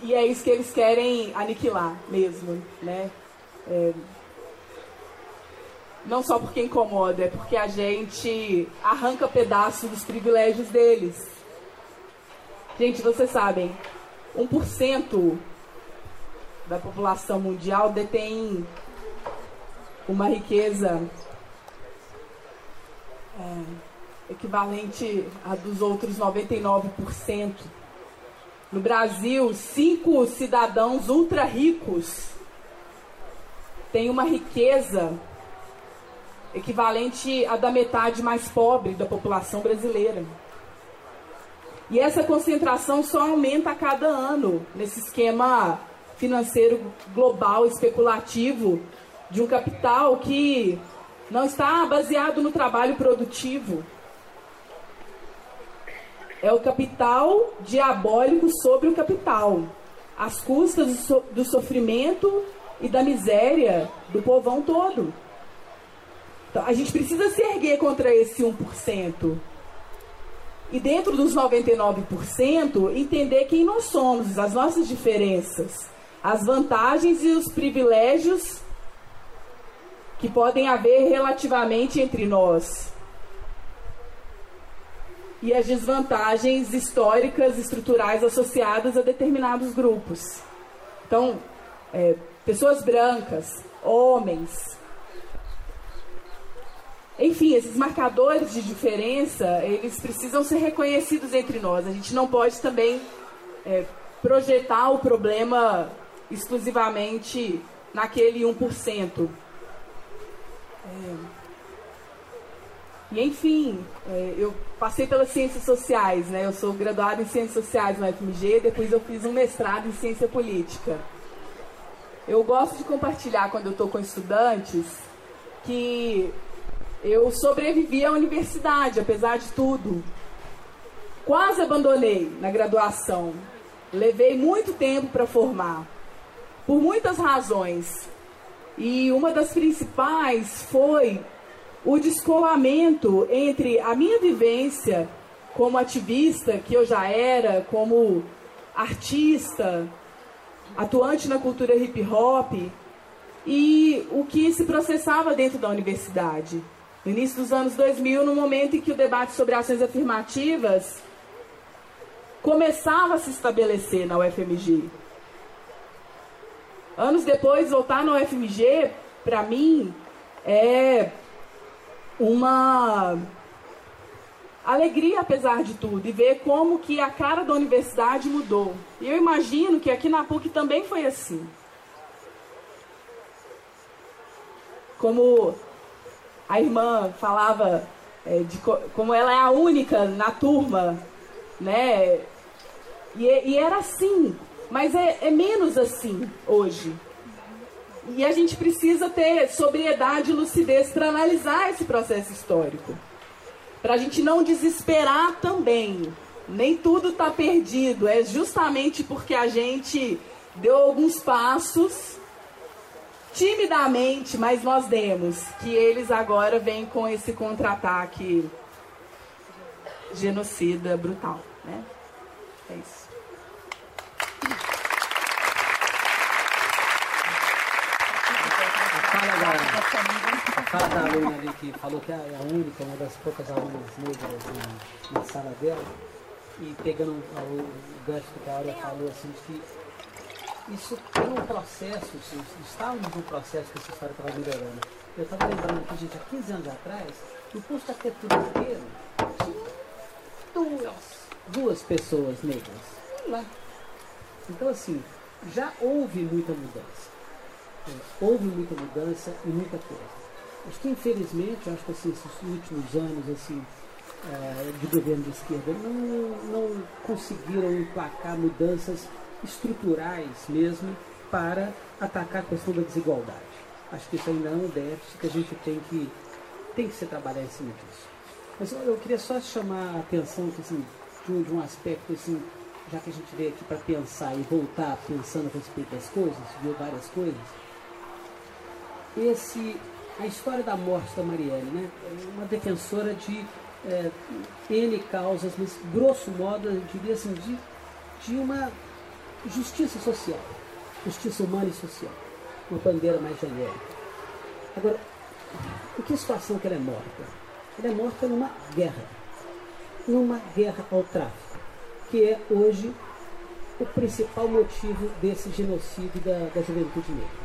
E é isso que eles querem aniquilar mesmo, né? Não só porque incomoda, é porque a gente arranca pedaço dos privilégios deles. Gente, vocês sabem, 1% da população mundial detém uma riqueza equivalente a dos outros 99%. No Brasil, 5 cidadãos ultra ricos têm uma riqueza equivalente à da metade mais pobre da população brasileira. E essa concentração só aumenta a cada ano, nesse esquema financeiro global, especulativo, de um capital que não está baseado no trabalho produtivo. É o capital diabólico sobre o capital, às custas do sofrimento e da miséria do povão todo. Então, a gente precisa se erguer contra esse 1%. E dentro dos 99%, entender quem nós somos, as nossas diferenças, as vantagens e os privilégios que podem haver relativamente entre nós. E as desvantagens históricas, estruturais associadas a determinados grupos. Então, pessoas brancas, homens, enfim, esses marcadores de diferença, eles precisam ser reconhecidos entre nós. A gente não pode também projetar o problema exclusivamente naquele 1%. E, enfim, eu passei pelas ciências sociais, né? Eu sou graduada em ciências sociais na UFMG, depois eu fiz um mestrado em ciência política. Eu gosto de compartilhar, quando eu estou com estudantes, que Eu sobrevivi à universidade, apesar de tudo. Quase abandonei na graduação. Levei muito tempo para formar, por muitas razões. E uma das principais foi o descolamento entre a minha vivência como ativista, que eu já era, como artista, atuante na cultura hip-hop, e o que se processava dentro da universidade. No início dos anos 2000, no momento em que o debate sobre ações afirmativas começava a se estabelecer na UFMG. Anos depois, voltar na UFMG, para mim, é uma alegria, apesar de tudo, e ver como que a cara da universidade mudou. E eu imagino que aqui na PUC também foi assim. Como a irmã falava, como ela é a única na turma, né? E era assim, mas é menos assim hoje. E a gente precisa ter sobriedade e lucidez para analisar esse processo histórico. Para a gente não desesperar também. Nem tudo está perdido. É justamente porque a gente deu alguns passos, timidamente, mas nós demos, que eles agora vêm com esse contra-ataque genocida, brutal, né? É isso. Fala da aluna ali que falou que é a única, uma das poucas alunas negras na sala dela, e pegando o gancho que a Áurea falou, assim, que isso tem um processo, estávamos num processo que essa história estava melhorando. Eu estava lembrando que, gente, há 15 anos atrás, no curso de arquitetura inteiro, tinha duas pessoas negras. Lá. Então, assim, já houve muita mudança. Houve muita mudança e muita coisa. Acho que, infelizmente, acho que assim, esses últimos anos assim, de governo de esquerda não conseguiram emplacar mudanças estruturais mesmo para atacar a questão da desigualdade. Acho que isso ainda é um déficit que a gente tem que se trabalhar em cima disso. Mas eu queria só chamar a atenção que, assim, de um aspecto, assim, já que a gente veio aqui para pensar e voltar pensando a respeito das coisas, viu várias coisas, a história da morte da Marielle, né? Uma defensora de N causas, mas grosso modo, eu diria assim, de uma justiça social, justiça humana e social, uma bandeira mais genérica. Agora, em que situação que ela é morta? Ela é morta numa guerra ao tráfico, que é hoje o principal motivo desse genocídio da juventude negra.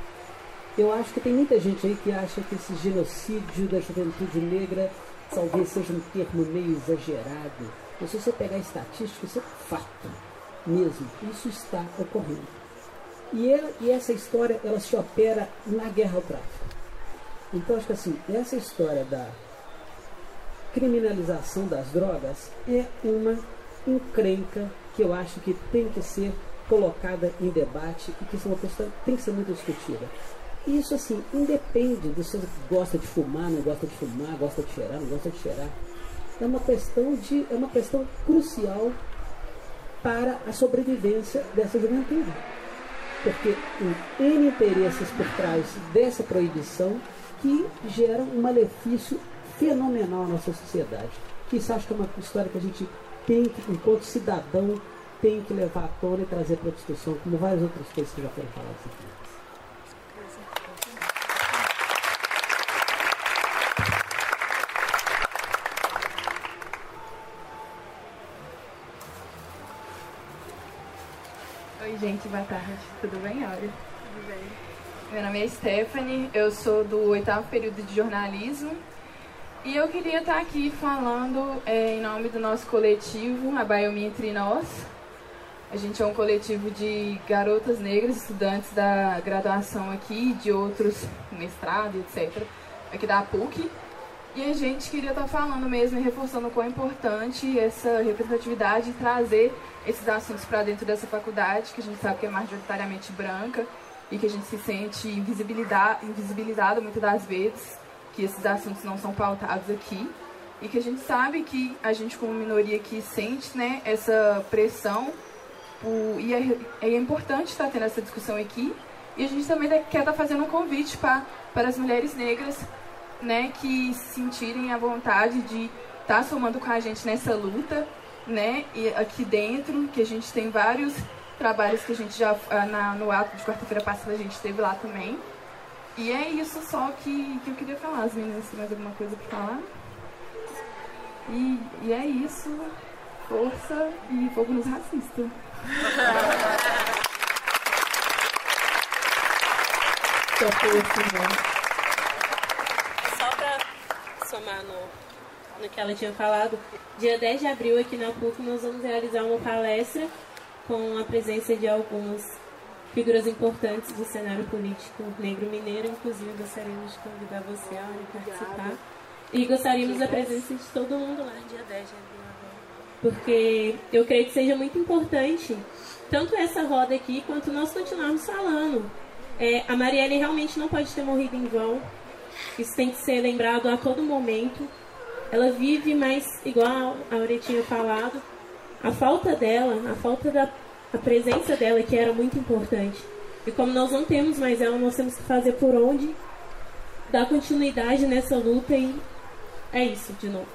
Eu acho que tem muita gente aí que acha que esse genocídio da juventude negra talvez seja um termo meio exagerado. Mas se você pegar estatística, isso é fato mesmo. Isso está ocorrendo. E essa história, ela se opera na guerra ao tráfico. Então, acho que assim, essa história da criminalização das drogas é uma encrenca que eu acho que tem que ser colocada em debate e que isso é uma questão que tem que ser muito discutida. Isso, assim, independe de se você gosta de fumar, não gosta de fumar, gosta de cheirar, não gosta de cheirar. É uma questão crucial para a sobrevivência dessa juventude. Porque tem N interesses por trás dessa proibição que geram um malefício fenomenal na nossa sociedade. Isso acho que é uma história que a gente tem que, enquanto cidadão, tem que levar à tona e trazer para a discussão, como várias outras coisas que já foram faladas aqui. Gente, boa tarde. Tudo bem, Áurea? Tudo bem. Meu nome é Stephanie, eu sou do 8º período de jornalismo e eu queria estar aqui falando em nome do nosso coletivo, a Biometria Entre Nós. A gente é um coletivo de garotas negras, estudantes da graduação aqui, de outros mestrado, etc., aqui da PUC. E a gente queria estar falando mesmo e reforçando o quão é importante essa representatividade e trazer esses assuntos para dentro dessa faculdade, que a gente sabe que é majoritariamente branca e que a gente se sente invisibilizado muitas das vezes, que esses assuntos não são pautados aqui e que a gente sabe que a gente, como minoria aqui, sente, né, essa pressão e é importante estar tendo essa discussão aqui. E a gente também quer estar fazendo um convite para as mulheres negras, né, que se sentirem à vontade de estar somando com a gente nessa luta, né, e aqui dentro, que a gente tem vários trabalhos que a gente já, no ato de quarta-feira passada, a gente teve lá também. E é isso só que eu queria falar. As meninas têm mais alguma coisa para falar? E é isso. Força e fogo nos racistas. Só para somar no que ela tinha falado, dia 10 de abril aqui na PUC nós vamos realizar uma palestra com a presença de algumas figuras importantes do cenário político negro mineiro. Inclusive gostaríamos de convidar você a participar e gostaríamos da presença de todo mundo lá no dia 10 de abril. Porque eu creio que seja muito importante tanto essa roda aqui quanto nós continuarmos falando. A Marielle realmente não pode ter morrido em vão. Isso tem que ser lembrado a todo momento. Ela vive, mas igual a Áurea tinha falado, a falta dela, a presença dela, que era muito importante. E como nós não temos mais ela, nós temos que fazer por onde dar continuidade nessa luta. E é isso, de novo.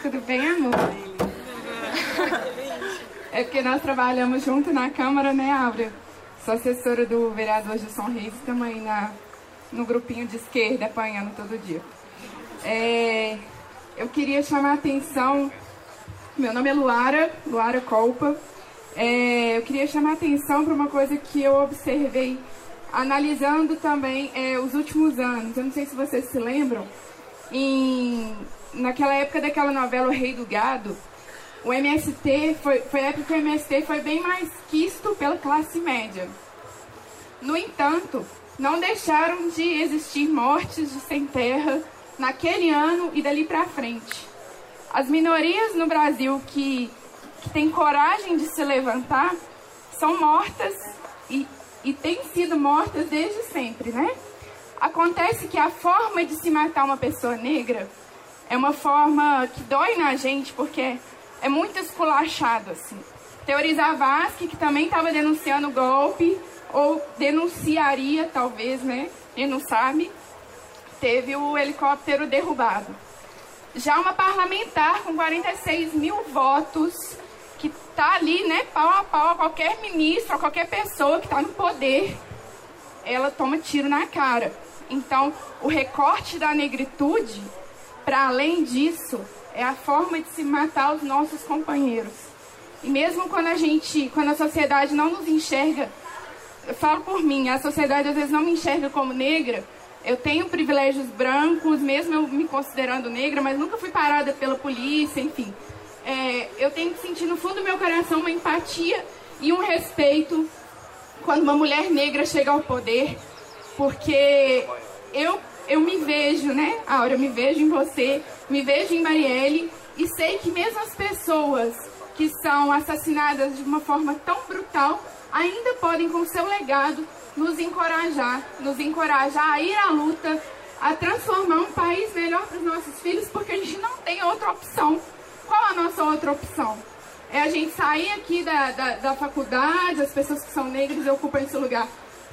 Tudo bem, amor? É porque nós trabalhamos junto na Câmara, né, Áurea? Sou assessora do vereador Jusson Reis e também no grupinho de esquerda, apanhando todo dia. Eu queria chamar a atenção... Meu nome é Luara Colpa. Eu queria chamar a atenção para uma coisa que eu observei, analisando também os últimos anos. Eu não sei se vocês se lembram, naquela época daquela novela O Rei do Gado, o MST foi a época que o MST foi bem mais quisto pela classe média. No entanto, não deixaram de existir mortes de sem terra naquele ano e dali pra frente. As minorias no Brasil que têm coragem de se levantar são mortas e têm sido mortas desde sempre, né? Acontece que a forma de se matar uma pessoa negra é uma forma que dói na gente, porque é muito esculachado, assim. Teori Zavascki, que também estava denunciando o golpe, ou denunciaria, talvez, né? Ele não sabe. Teve o helicóptero derrubado. Já uma parlamentar com 46 mil votos, que está ali, né, pau a pau, a qualquer ministro, a qualquer pessoa que está no poder, ela toma tiro na cara. Então, o recorte da negritude... Para além disso, é a forma de se matar os nossos companheiros. E mesmo quando a sociedade não nos enxerga, eu falo por mim, a sociedade às vezes não me enxerga como negra, eu tenho privilégios brancos, mesmo eu me considerando negra, mas nunca fui parada pela polícia, enfim. Eu tenho que sentir no fundo do meu coração uma empatia e um respeito quando uma mulher negra chega ao poder, porque eu me vejo, né, Áurea? Eu me vejo em você, me vejo em Marielle e sei que mesmo as pessoas que são assassinadas de uma forma tão brutal ainda podem, com seu legado, nos encorajar a ir à luta, a transformar um país melhor para os nossos filhos, porque a gente não tem outra opção. Qual a nossa outra opção? É a gente sair aqui da faculdade, as pessoas que são negras ocupam esse lugar,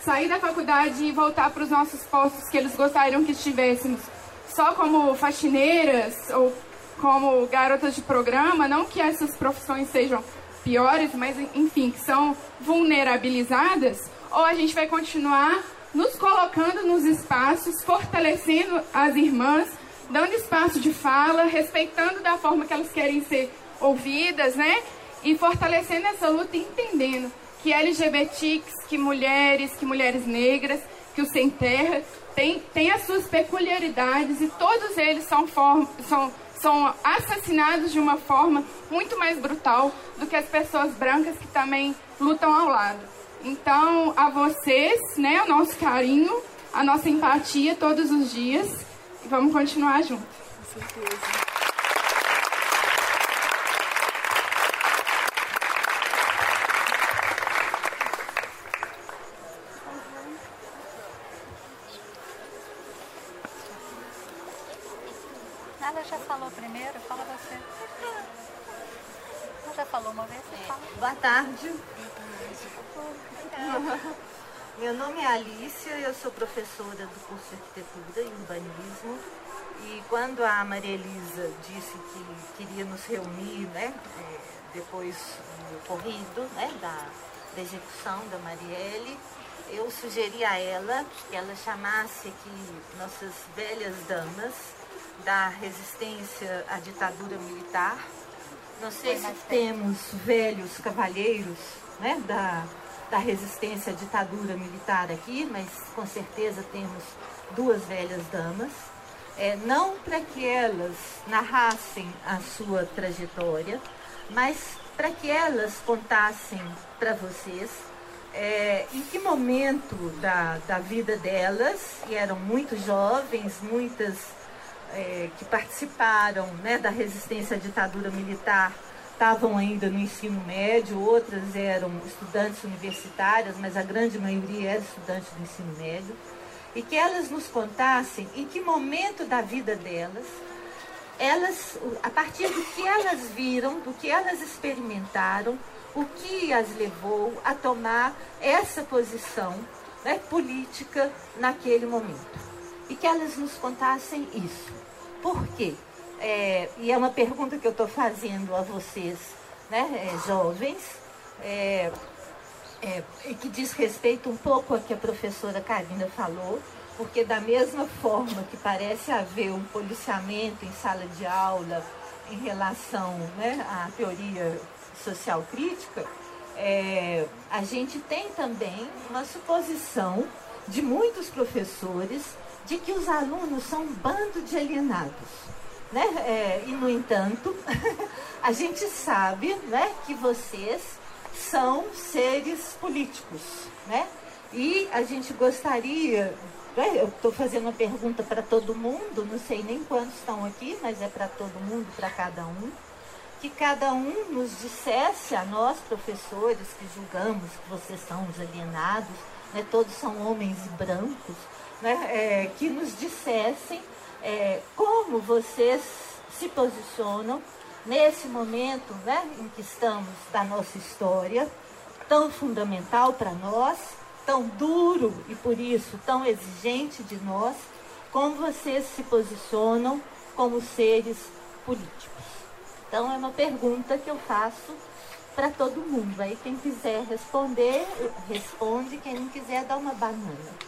sair da faculdade e voltar para os nossos postos que eles gostariam que estivéssemos só como faxineiras ou como garotas de programa, não que essas profissões sejam piores, mas enfim, que são vulnerabilizadas, ou a gente vai continuar nos colocando nos espaços, fortalecendo as irmãs, dando espaço de fala, respeitando da forma que elas querem ser ouvidas, né? E fortalecendo essa luta e entendendo que LGBTs, que mulheres negras, que o sem terra tem as suas peculiaridades e todos eles são assassinados de uma forma muito mais brutal do que as pessoas brancas que também lutam ao lado. Então, a vocês, né, o nosso carinho, a nossa empatia todos os dias e vamos continuar juntos. Com certeza. Ela já falou primeiro, fala você. Ela já falou uma vez, você fala. Boa tarde. Meu nome é Alícia, eu sou professora do curso de Arquitetura e Urbanismo. E quando a Maria Elisa disse que queria nos reunir, né, depois do ocorrido, né, da execução da Marielle, eu sugeri a ela que ela chamasse aqui nossas velhas damas da resistência à ditadura militar. Não sei se temos velhos cavalheiros, né, da resistência à ditadura militar aqui, mas com certeza temos duas velhas damas. Não para que elas narrassem a sua trajetória, mas para que elas contassem para vocês em que momento da vida delas, e eram muito jovens, muitas que participaram, né, da resistência à ditadura militar, estavam ainda no ensino médio, outras eram estudantes universitárias, mas a grande maioria era estudante do ensino médio. E que elas nos contassem em que momento da vida delas, a partir do que elas viram, do que elas experimentaram, o que as levou a tomar essa posição, né, política naquele momento. E que elas nos contassem isso. Por quê? E é uma pergunta que eu estou fazendo a vocês, né, jovens, que diz respeito um pouco a que a professora Karina falou, porque da mesma forma que parece haver um policiamento em sala de aula em relação, né, à teoria social crítica, a gente tem também uma suposição de muitos professores de que os alunos são um bando de alienados. Né? E, no entanto, a gente sabe, né, que vocês são seres políticos, né? E a gente gostaria, eu estou fazendo uma pergunta para todo mundo, não sei nem quantos estão aqui, mas é para todo mundo, para cada um, que cada um nos dissesse a nós, professores, que julgamos que vocês são os alienados, né? Todos são homens brancos, né? Que nos dissessem como vocês se posicionam nesse momento, né, em que estamos, da nossa história, tão fundamental para nós, tão duro e, por isso, tão exigente de nós, como vocês se posicionam como seres políticos. Então, é uma pergunta que eu faço para todo mundo. Aí, quem quiser responder, responde. Quem não quiser, dá uma banana.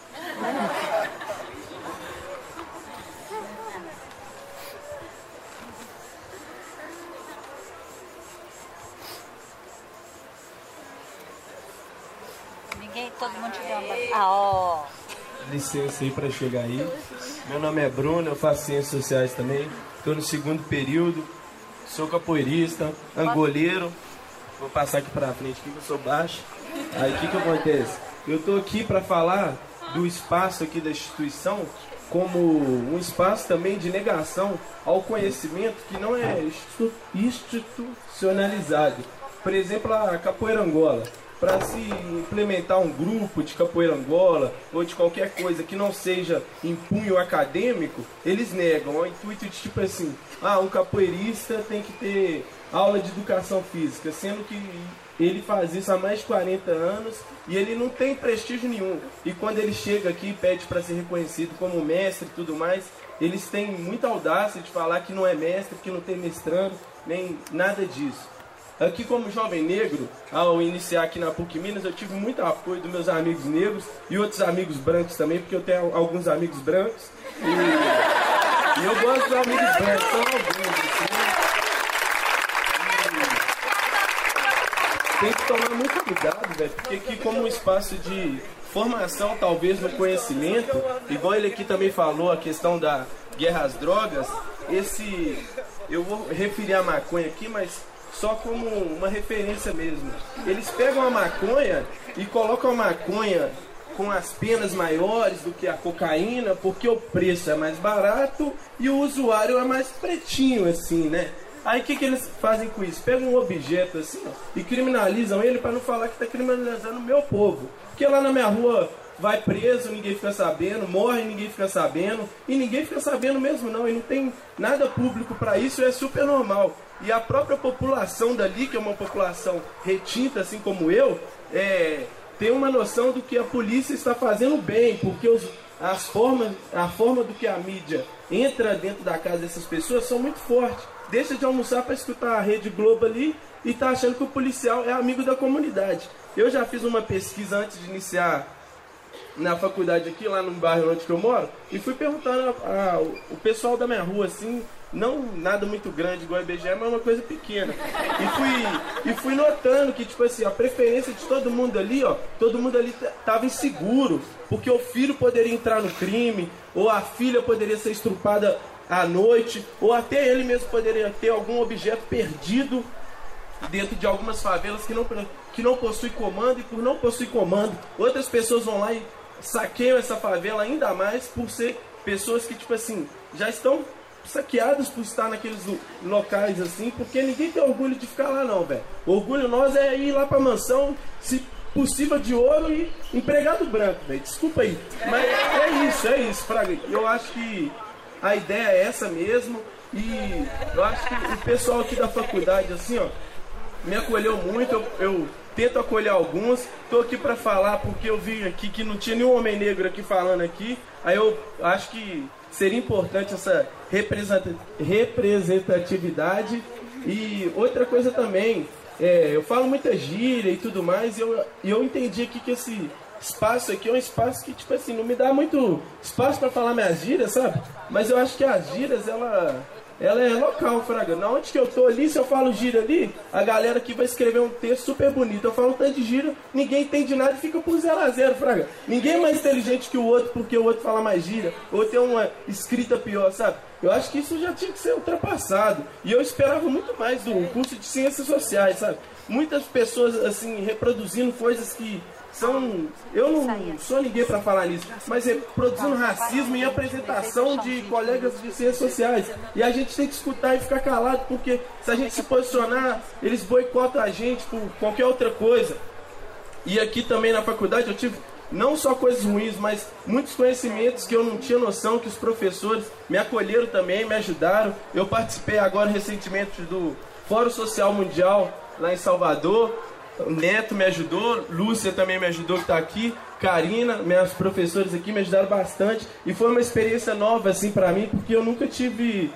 Todo mundo te ama. Licença aí para chegar aí. Meu nome é Bruno, eu faço ciências sociais também. Estou no segundo período. Sou capoeirista, angoleiro. Vou passar aqui para frente, que eu sou baixo. Aí o que acontece? Eu estou aqui para falar do espaço aqui da instituição como um espaço também de negação ao conhecimento que não é institucionalizado. Por exemplo, a capoeira Angola. Para se implementar um grupo de capoeira Angola ou de qualquer coisa que não seja em punho acadêmico, eles negam. O intuito de tipo assim, um capoeirista tem que ter aula de educação física, sendo que ele faz isso há mais de 40 anos e ele não tem prestígio nenhum. E quando ele chega aqui e pede para ser reconhecido como mestre e tudo mais, eles têm muita audácia de falar que não é mestre, que não tem mestrando, nem nada disso. Aqui como jovem negro, ao iniciar aqui na PUC-Minas, eu tive muito apoio dos meus amigos negros e outros amigos brancos também, porque eu tenho alguns amigos brancos. E eu gosto de amigos brancos, são alguns, assim. Tem que tomar muito cuidado, velho, porque aqui como um espaço de formação, talvez, no conhecimento, igual ele aqui também falou, a questão da guerra às drogas, eu vou referir a maconha aqui, mas só como uma referência mesmo. Eles pegam a maconha e colocam a maconha com as penas maiores do que a cocaína, porque o preço é mais barato e o usuário é mais pretinho, assim, né? Aí o que eles fazem com isso? Pegam um objeto assim, ó, e criminalizam ele para não falar que está criminalizando o meu povo. Porque lá na minha rua vai preso, ninguém fica sabendo, morre, ninguém fica sabendo, e ninguém fica sabendo mesmo não, e não tem nada público para isso, é super normal. E a própria população dali, que é uma população retinta, assim como eu, tem uma noção do que a polícia está fazendo bem, porque a forma do que a mídia entra dentro da casa dessas pessoas são muito fortes. Deixa de almoçar para escutar a Rede Globo ali e tá achando que o policial é amigo da comunidade. Eu já fiz uma pesquisa antes de iniciar na faculdade aqui, lá no bairro onde eu moro, e fui perguntando o pessoal da minha rua, assim, não nada muito grande igual a IBGE, mas uma coisa pequena. E fui notando que, tipo assim, a preferência de todo mundo ali, ó, todo mundo ali tava inseguro, porque o filho poderia entrar no crime, ou a filha poderia ser estrupada à noite, ou até ele mesmo poderia ter algum objeto perdido dentro de algumas favelas que não possui comando, e por não possuir comando, outras pessoas vão lá e saqueiam essa favela ainda mais, por ser pessoas que, tipo assim, já estão saqueadas por estar naqueles locais assim, porque ninguém tem orgulho de ficar lá não, velho. O orgulho nosso é ir lá pra mansão, se possível de ouro e empregado branco, velho. Desculpa aí, mas é isso, Fraga. Eu acho que a ideia é essa mesmo, e eu acho que o pessoal aqui da faculdade, assim, ó, me acolheu muito, eu tento acolher alguns. Tô aqui para falar porque eu vi aqui que não tinha nenhum homem negro aqui falando aqui. Aí eu acho que seria importante essa representatividade. E outra coisa também, eu falo muita gíria e tudo mais, e eu entendi aqui que esse espaço aqui é um espaço que, tipo assim, não me dá muito espaço para falar minhas gírias, sabe? Mas eu acho que as gírias, ela é local, Fraga. Na onde que eu tô ali, se eu falo gíria ali, a galera aqui vai escrever um texto super bonito. Eu falo um tanto de gíria, ninguém entende nada e fica por 0 a 0, Fraga. Ninguém é mais inteligente que o outro porque o outro fala mais gíria, ou tem uma escrita pior, sabe? Eu acho que isso já tinha que ser ultrapassado. E eu esperava muito mais do curso de ciências sociais, sabe? Muitas pessoas, assim, reproduzindo coisas que são... Eu não sou ninguém para falar nisso, mas reproduzindo racismo em apresentação de colegas de ciências sociais. E a gente tem que escutar e ficar calado, porque se a gente se posicionar, eles boicotam a gente por qualquer outra coisa. E aqui também na faculdade eu tive não só coisas ruins, mas muitos conhecimentos que eu não tinha noção, que os professores me acolheram também, me ajudaram. Eu participei agora recentemente do Fórum Social Mundial lá em Salvador. O Neto me ajudou, Lúcia também me ajudou, que está aqui, Karina, minhas professoras aqui me ajudaram bastante, e foi uma experiência nova assim para mim, porque eu nunca tive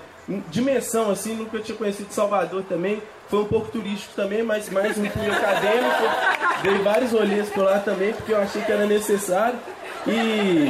dimensão assim, nunca tinha conhecido Salvador também, foi um pouco turístico também, mas mais um pouco acadêmico, dei vários rolês por lá também, porque eu achei que era necessário, e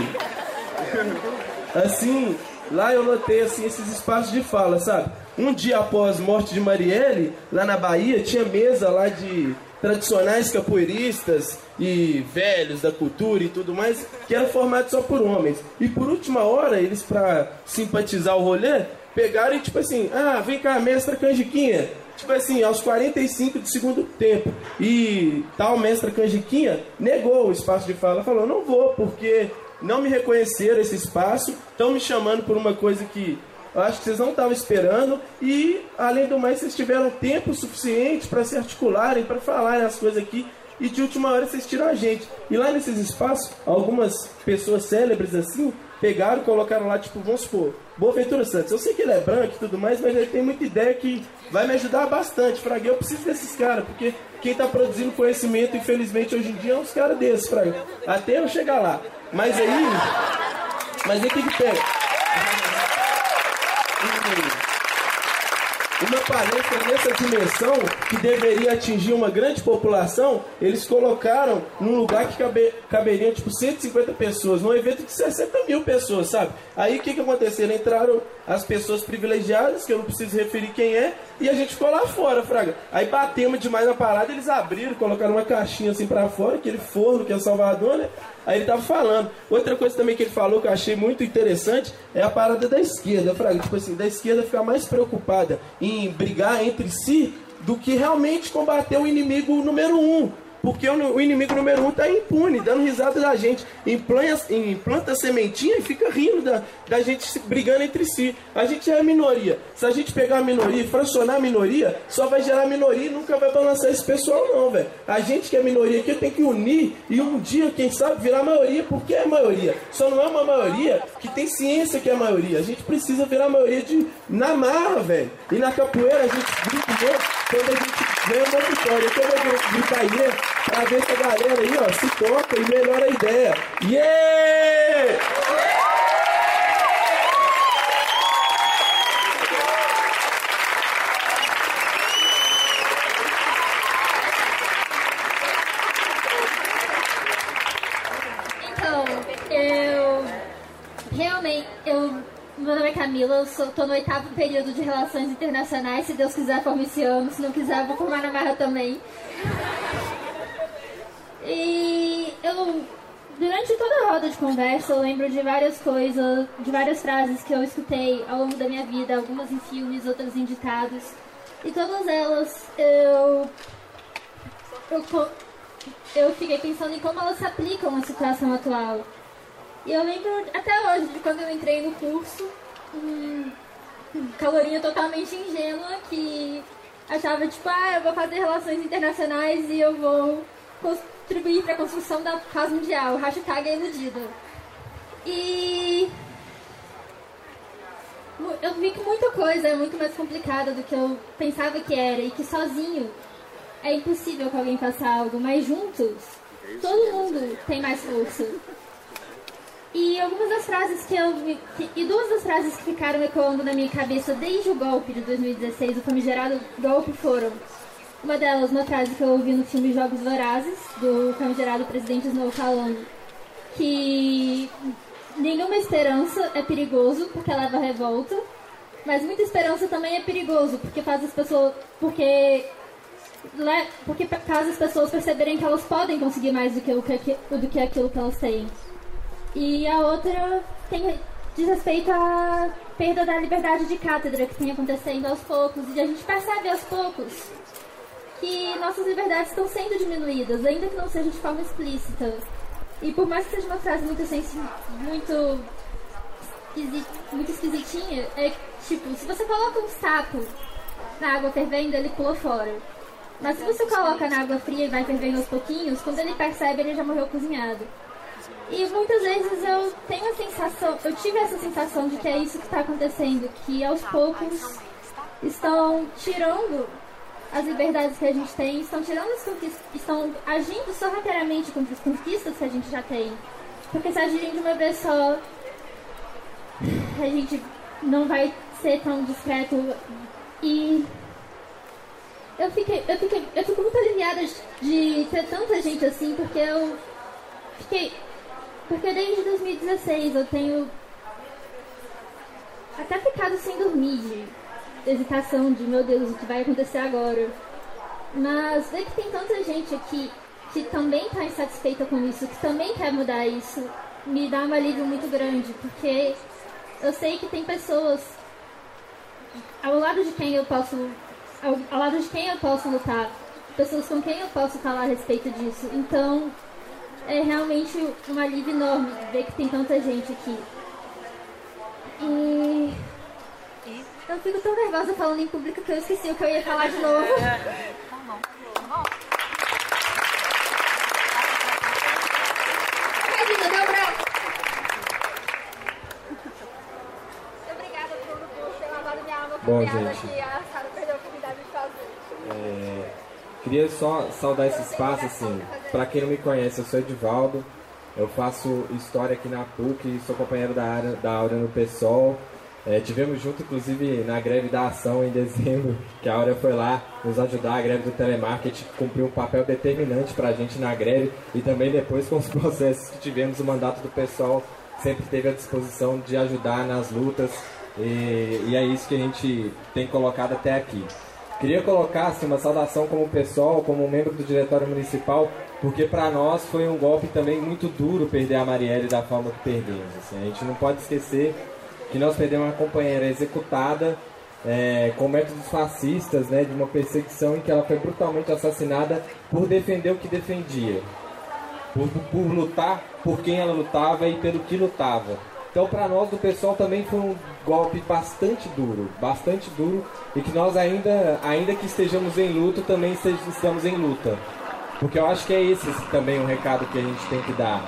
assim, lá eu notei assim, esses espaços de fala, sabe? Um dia após a morte de Marielle, lá na Bahia, tinha mesa lá de tradicionais capoeiristas e velhos da cultura e tudo mais, que era formado só por homens. E por última hora, eles, pra simpatizar o rolê, pegaram e tipo assim, vem cá, mestra Canjiquinha. Tipo assim, aos 45 do segundo tempo. E tal mestra Canjiquinha negou o espaço de fala, falou, não vou, porque não me reconheceram esse espaço, estão me chamando por uma coisa que eu acho que vocês não estavam esperando, e, além do mais, vocês tiveram tempo suficiente para se articularem, para falarem as coisas aqui, e de última hora vocês tiram a gente. E lá nesses espaços, algumas pessoas célebres assim, pegaram, colocaram lá, tipo, vamos supor, Boaventura Santos. Eu sei que ele é branco e tudo mais, mas ele tem muita ideia que vai me ajudar bastante, Fraga. Eu preciso desses caras, porque quem está produzindo conhecimento, infelizmente, hoje em dia, é uns caras desses, Fraga. Até eu chegar lá. Mas aí tem que pegar. Uma palestra nessa dimensão, que deveria atingir uma grande população, eles colocaram num lugar que caberiam tipo 150 pessoas, num evento de 60 mil pessoas, sabe? Aí o que aconteceu? Entraram as pessoas privilegiadas, que eu não preciso referir quem é, e a gente ficou lá fora, Fraga. Aí batemos demais na parada, eles abriram, colocaram uma caixinha assim pra fora, aquele forno que é o Salvador, né? Aí ele tava falando. Outra coisa também que ele falou que eu achei muito interessante é a parada da esquerda, Fraga. Tipo assim, da esquerda ficar mais preocupada em brigar entre si do que realmente combater o inimigo número 1. porque o inimigo número um está impune, dando risada da gente, implanta sementinha e fica rindo da gente brigando entre si. A gente é a minoria. Se a gente pegar a minoria e fracionar a minoria, só vai gerar minoria e nunca vai balançar esse pessoal não, velho. A gente que é minoria aqui tem que unir e um dia, quem sabe, virar maioria, porque é maioria. Só não é uma maioria que tem ciência que é a maioria. A gente precisa virar maioria na marra, velho. E na capoeira a gente grita quando a gente ganha uma vitória. Então eu vou gritar aí pra ver se a galera aí, ó, se toca e melhora a ideia. Yeah! Então, meu nome é Camila, tô no 8º período de Relações Internacionais, se Deus quiser formo esse ano, se não quiser vou formar na marra também. E durante toda a roda de conversa, eu lembro de várias coisas, de várias frases que eu escutei ao longo da minha vida, algumas em filmes, outras em ditados, e todas elas eu fiquei pensando em como elas se aplicam à situação atual. E eu lembro até hoje de quando eu entrei no curso, calorinha totalmente ingênua, que achava tipo, eu vou fazer relações internacionais e eu vou contribuir para a construção da paz mundial, hashtag é iludido. E eu vi que muita coisa é muito mais complicada do que eu pensava que era, e que sozinho é impossível que alguém faça algo, mas juntos, todo mundo tem mais força. E algumas das frases que duas das frases que ficaram ecoando na minha cabeça desde o golpe de 2016, o famigerado golpe, foram: uma delas, uma frase que eu ouvi no filme Jogos Vorazes, do famigerado presidente Snow Calone, que nenhuma esperança é perigoso porque leva à revolta, mas muita esperança também é perigoso porque faz as pessoas perceberem que elas podem conseguir mais do que aquilo que elas têm. E a outra diz respeito à perda da liberdade de cátedra, que tem acontecendo aos poucos, e a gente percebe aos poucos que nossas liberdades estão sendo diminuídas, ainda que não seja de forma explícita. E por mais que seja uma frase muito esquisitinha, é tipo, se você coloca um sapo na água fervendo, ele pula fora. Mas se você coloca na água fria e vai fervendo aos pouquinhos, quando ele percebe, ele já morreu cozinhado. E muitas vezes eu tive essa sensação de que é isso que está acontecendo, que aos poucos estão tirando as liberdades que a gente tem, estão tirando as conquistas, estão agindo sorrateiramente contra as conquistas que a gente já tem. Porque se agirem de uma vez só, a gente não vai ser tão discreto. E eu fico muito aliviada de ter tanta gente assim, porque porque desde 2016 eu tenho até ficado sem dormir, de hesitação, de meu Deus, o que vai acontecer agora. Mas ver que tem tanta gente aqui que também está insatisfeita com isso, que também quer mudar isso, me dá um alívio muito grande, porque eu sei que tem pessoas ao lado de quem eu posso lutar, pessoas com quem eu posso falar a respeito disso. Então, é realmente um alívio enorme ver que tem tanta gente aqui. E eu fico tão nervosa falando em público que eu esqueci o que eu ia falar de novo. Imagina, dá um abraço. Obrigada, Bruno, por ter lavado minha alma com piada que a Sara perdeu a oportunidade de fazer. Queria só saudar esse espaço, assim, para quem não me conhece, eu sou Edivaldo, eu faço história aqui na PUC, sou companheiro da Áurea no PSOL, tivemos junto, inclusive, na greve da ação em dezembro, que a Áurea foi lá nos ajudar, a greve do telemarketing, cumpriu um papel determinante para a gente na greve, e também depois com os processos que tivemos, o mandato do PSOL sempre teve a disposição de ajudar nas lutas, e é isso que a gente tem colocado até aqui. Queria colocar assim, uma saudação como pessoal, como membro do Diretório Municipal, porque para nós foi um golpe também muito duro perder a Marielle da forma que perdemos. Assim, a gente não pode esquecer que nós perdemos uma companheira executada com métodos fascistas, né, de uma perseguição em que ela foi brutalmente assassinada por defender o que defendia, por lutar por quem ela lutava e pelo que lutava. Então, para nós do PSOL também foi um golpe bastante duro, e que nós ainda que estejamos em luto, também estamos em luta. Porque eu acho que é esse também o recado que a gente tem que dar.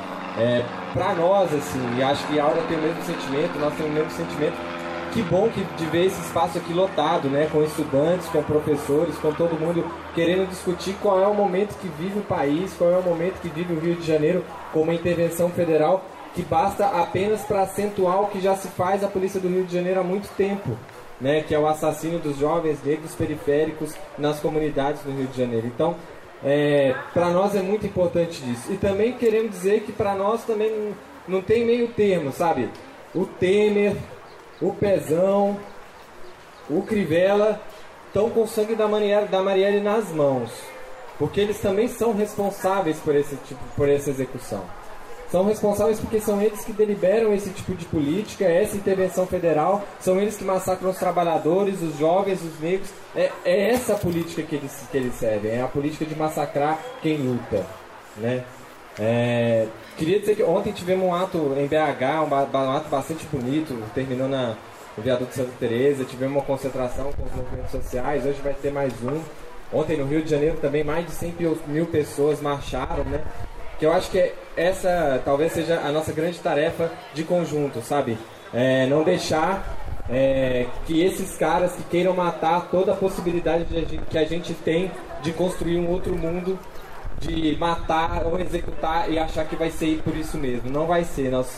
Para nós, assim, e acho que a Áurea tem o mesmo sentimento, nós temos o mesmo sentimento. Que bom que de ver esse espaço aqui lotado, né, com estudantes, com professores, com todo mundo querendo discutir qual é o momento que vive o país, qual é o momento que vive o Rio de Janeiro com uma intervenção federal, que basta apenas para acentuar o que já se faz a polícia do Rio de Janeiro há muito tempo, né, que é o assassínio dos jovens negros periféricos nas comunidades do Rio de Janeiro. Então, para nós é muito importante isso. E também queremos dizer que para nós também não tem meio termo, sabe? O Temer, o Pezão, o Crivella estão com o sangue da Marielle nas mãos, porque eles também são responsáveis por essa execução. São responsáveis porque são eles que deliberam esse tipo de política, essa intervenção federal, são eles que massacram os trabalhadores, os jovens, os negros. É essa a política que eles servem, é a política de massacrar quem luta, né? Queria dizer que ontem tivemos um ato em BH, um ato bastante bonito, terminou no viaduto de Santa Teresa, tivemos uma concentração com os movimentos sociais, hoje vai ter mais um. Ontem no Rio de Janeiro também mais de 100 mil pessoas marcharam, né? Que eu acho que essa talvez seja a nossa grande tarefa de conjunto, sabe? Não deixar que esses caras que queiram matar toda a possibilidade que a gente tem de construir um outro mundo, de matar ou executar e achar que vai ser por isso mesmo. Não vai ser. Nós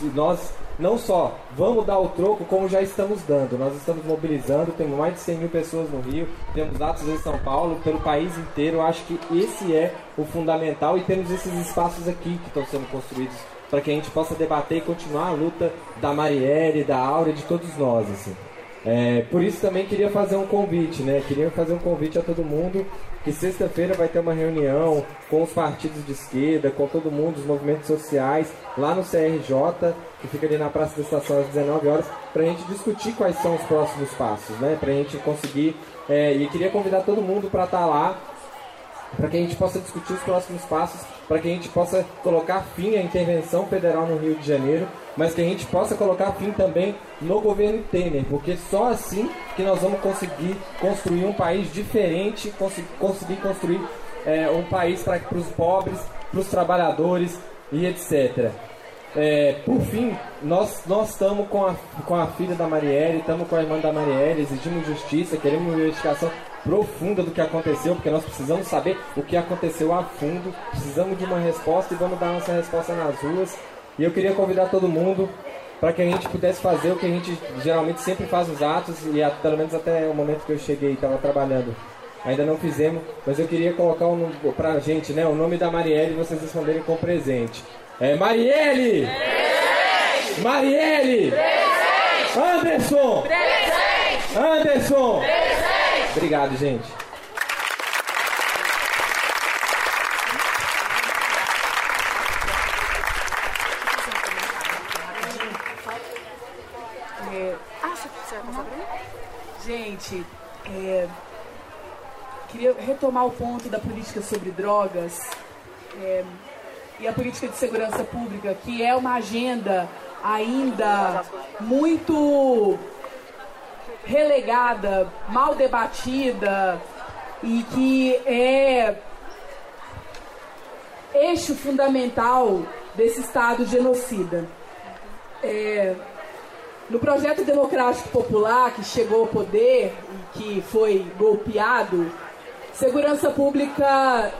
não só vamos dar o troco, como já estamos dando. Nós estamos mobilizando, temos mais de 100 mil pessoas no Rio, temos atos em São Paulo, pelo país inteiro. Eu acho que esse é o fundamental, e temos esses espaços aqui que estão sendo construídos para que a gente possa debater e continuar a luta da Marielle, da Áurea, de todos nós, assim. Por isso também queria fazer um convite, né? Queria fazer um convite a todo mundo que sexta-feira vai ter uma reunião com os partidos de esquerda, com todo mundo, os movimentos sociais, lá no CRJ, que fica ali na Praça da Estação às 19 horas, pra gente discutir quais são os próximos passos, né? Pra gente conseguir, e queria convidar todo mundo para estar lá, para que a gente possa discutir os próximos passos, para que a gente possa colocar fim à intervenção federal no Rio de Janeiro, mas que a gente possa colocar fim também no governo Temer, porque só assim que nós vamos conseguir construir um país diferente, conseguir construir um país para os pobres, para os trabalhadores e etc. Por fim, nós estamos com a filha da Marielle, estamos com a irmã da Marielle, exigimos justiça, queremos uma investigação profunda do que aconteceu, porque nós precisamos saber o que aconteceu a fundo, precisamos de uma resposta e vamos dar nossa resposta nas ruas. E eu queria convidar todo mundo para que a gente pudesse fazer o que a gente geralmente sempre faz nos atos, e pelo menos até o momento que eu cheguei e estava trabalhando, ainda não fizemos, mas eu queria colocar para a gente, né, o nome da Marielle, e vocês responderem com presente. Marielle! Presente! Marielle! Presente! Anderson! Presente! Anderson! Presente! Obrigado, gente. Gente, queria retomar o ponto da política sobre drogas e a política de segurança pública, que é uma agenda ainda muito relegada, mal debatida, e que é eixo fundamental desse Estado genocida. No projeto democrático popular que chegou ao poder e que foi golpeado, segurança pública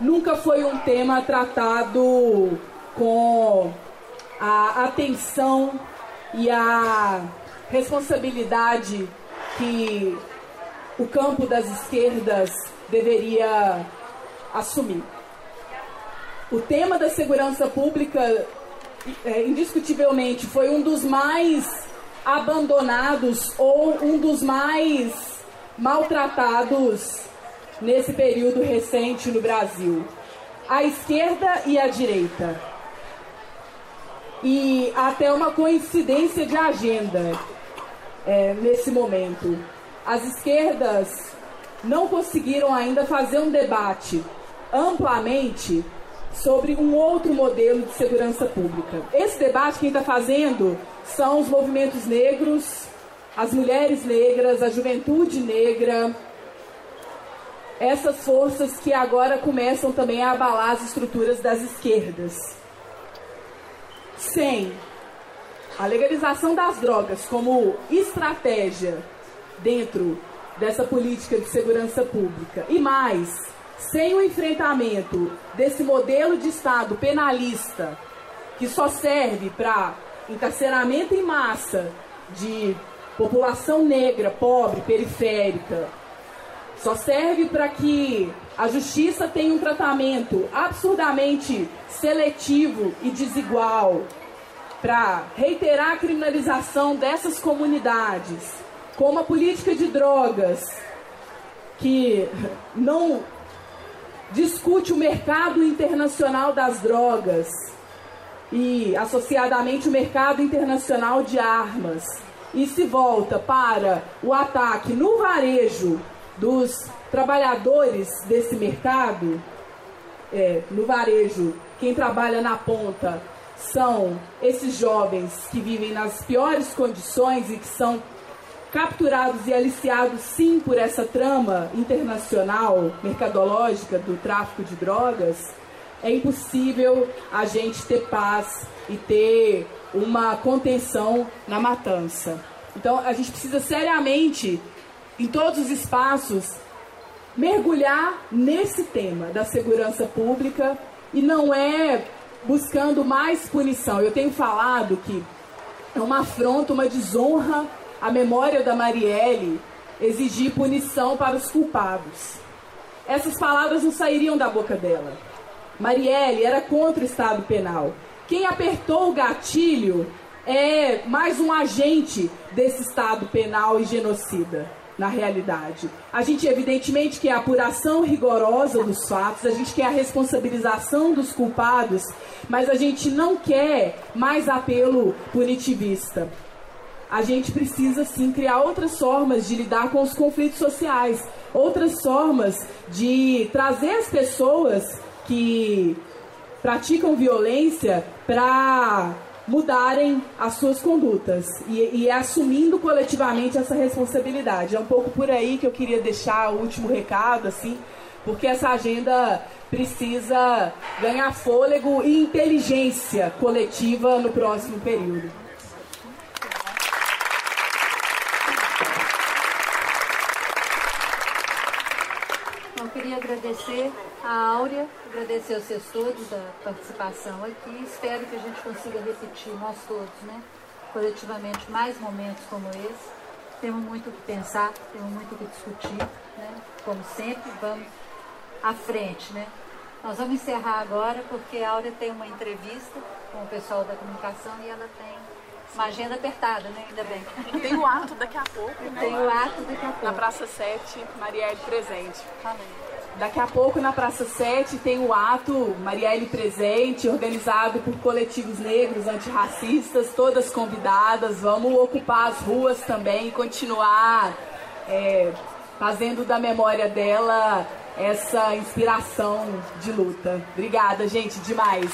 nunca foi um tema tratado com a atenção e a responsabilidade que o campo das esquerdas deveria assumir. O tema da segurança pública, indiscutivelmente, foi um dos mais abandonados ou um dos mais maltratados nesse período recente no Brasil. A esquerda e a direita. E até uma coincidência de agenda. Nesse momento, as esquerdas não conseguiram ainda fazer um debate amplamente sobre um outro modelo de segurança pública. Esse debate quem está fazendo são os movimentos negros, as mulheres negras, a juventude negra, essas forças que agora começam também a abalar as estruturas das esquerdas. Sem a legalização das drogas como estratégia dentro dessa política de segurança pública, e mais, sem o enfrentamento desse modelo de Estado penalista que só serve para encarceramento em massa de população negra, pobre, periférica, só serve para que a justiça tenha um tratamento absurdamente seletivo e desigual, para reiterar a criminalização dessas comunidades, como a política de drogas, que não discute o mercado internacional das drogas e, associadamente, o mercado internacional de armas, e se volta para o ataque no varejo dos trabalhadores desse mercado. No varejo, quem trabalha na ponta são esses jovens que vivem nas piores condições e que são capturados e aliciados, sim, por essa trama internacional mercadológica do tráfico de drogas. É impossível a gente ter paz e ter uma contenção na matança. Então, a gente precisa seriamente, em todos os espaços, mergulhar nesse tema da segurança pública, e não é buscando mais punição. Eu tenho falado que é uma afronta, uma desonra à memória da Marielle exigir punição para os culpados. Essas palavras não sairiam da boca dela. Marielle era contra o Estado Penal. Quem apertou o gatilho é mais um agente desse Estado Penal e genocida. Na realidade, a gente evidentemente quer a apuração rigorosa dos fatos, a gente quer a responsabilização dos culpados, mas a gente não quer mais apelo punitivista. A gente precisa sim criar outras formas de lidar com os conflitos sociais, outras formas de trazer as pessoas que praticam violência para mudarem as suas condutas e assumindo coletivamente essa responsabilidade. É um pouco por aí que eu queria deixar o último recado, assim, porque essa agenda precisa ganhar fôlego e inteligência coletiva no próximo período. Eu queria agradecer a Áurea, agradecer a vocês todos da participação aqui. Espero que a gente consiga repetir, nós todos, né, coletivamente, mais momentos como esse. Temos muito o que pensar, temos muito o que discutir, né? Como sempre, vamos à frente, né? Nós vamos encerrar agora, porque a Áurea tem uma entrevista com o pessoal da comunicação e ela tem uma agenda apertada, né? Ainda bem. E tem o ato daqui a pouco, né? Tem o ato daqui a pouco. Na Praça Sete, Marielle presente. Amém. Daqui a pouco, na Praça Sete, tem o ato Marielle Presente, organizado por coletivos negros, antirracistas, todas convidadas. Vamos ocupar as ruas também e continuar fazendo da memória dela essa inspiração de luta. Obrigada, gente, demais.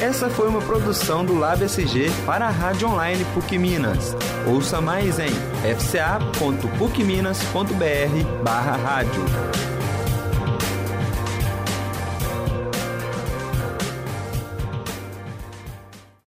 Essa foi uma produção do Lab SG para a Rádio Online PUC-Minas. Ouça mais em fca.pucminas.br/rádio.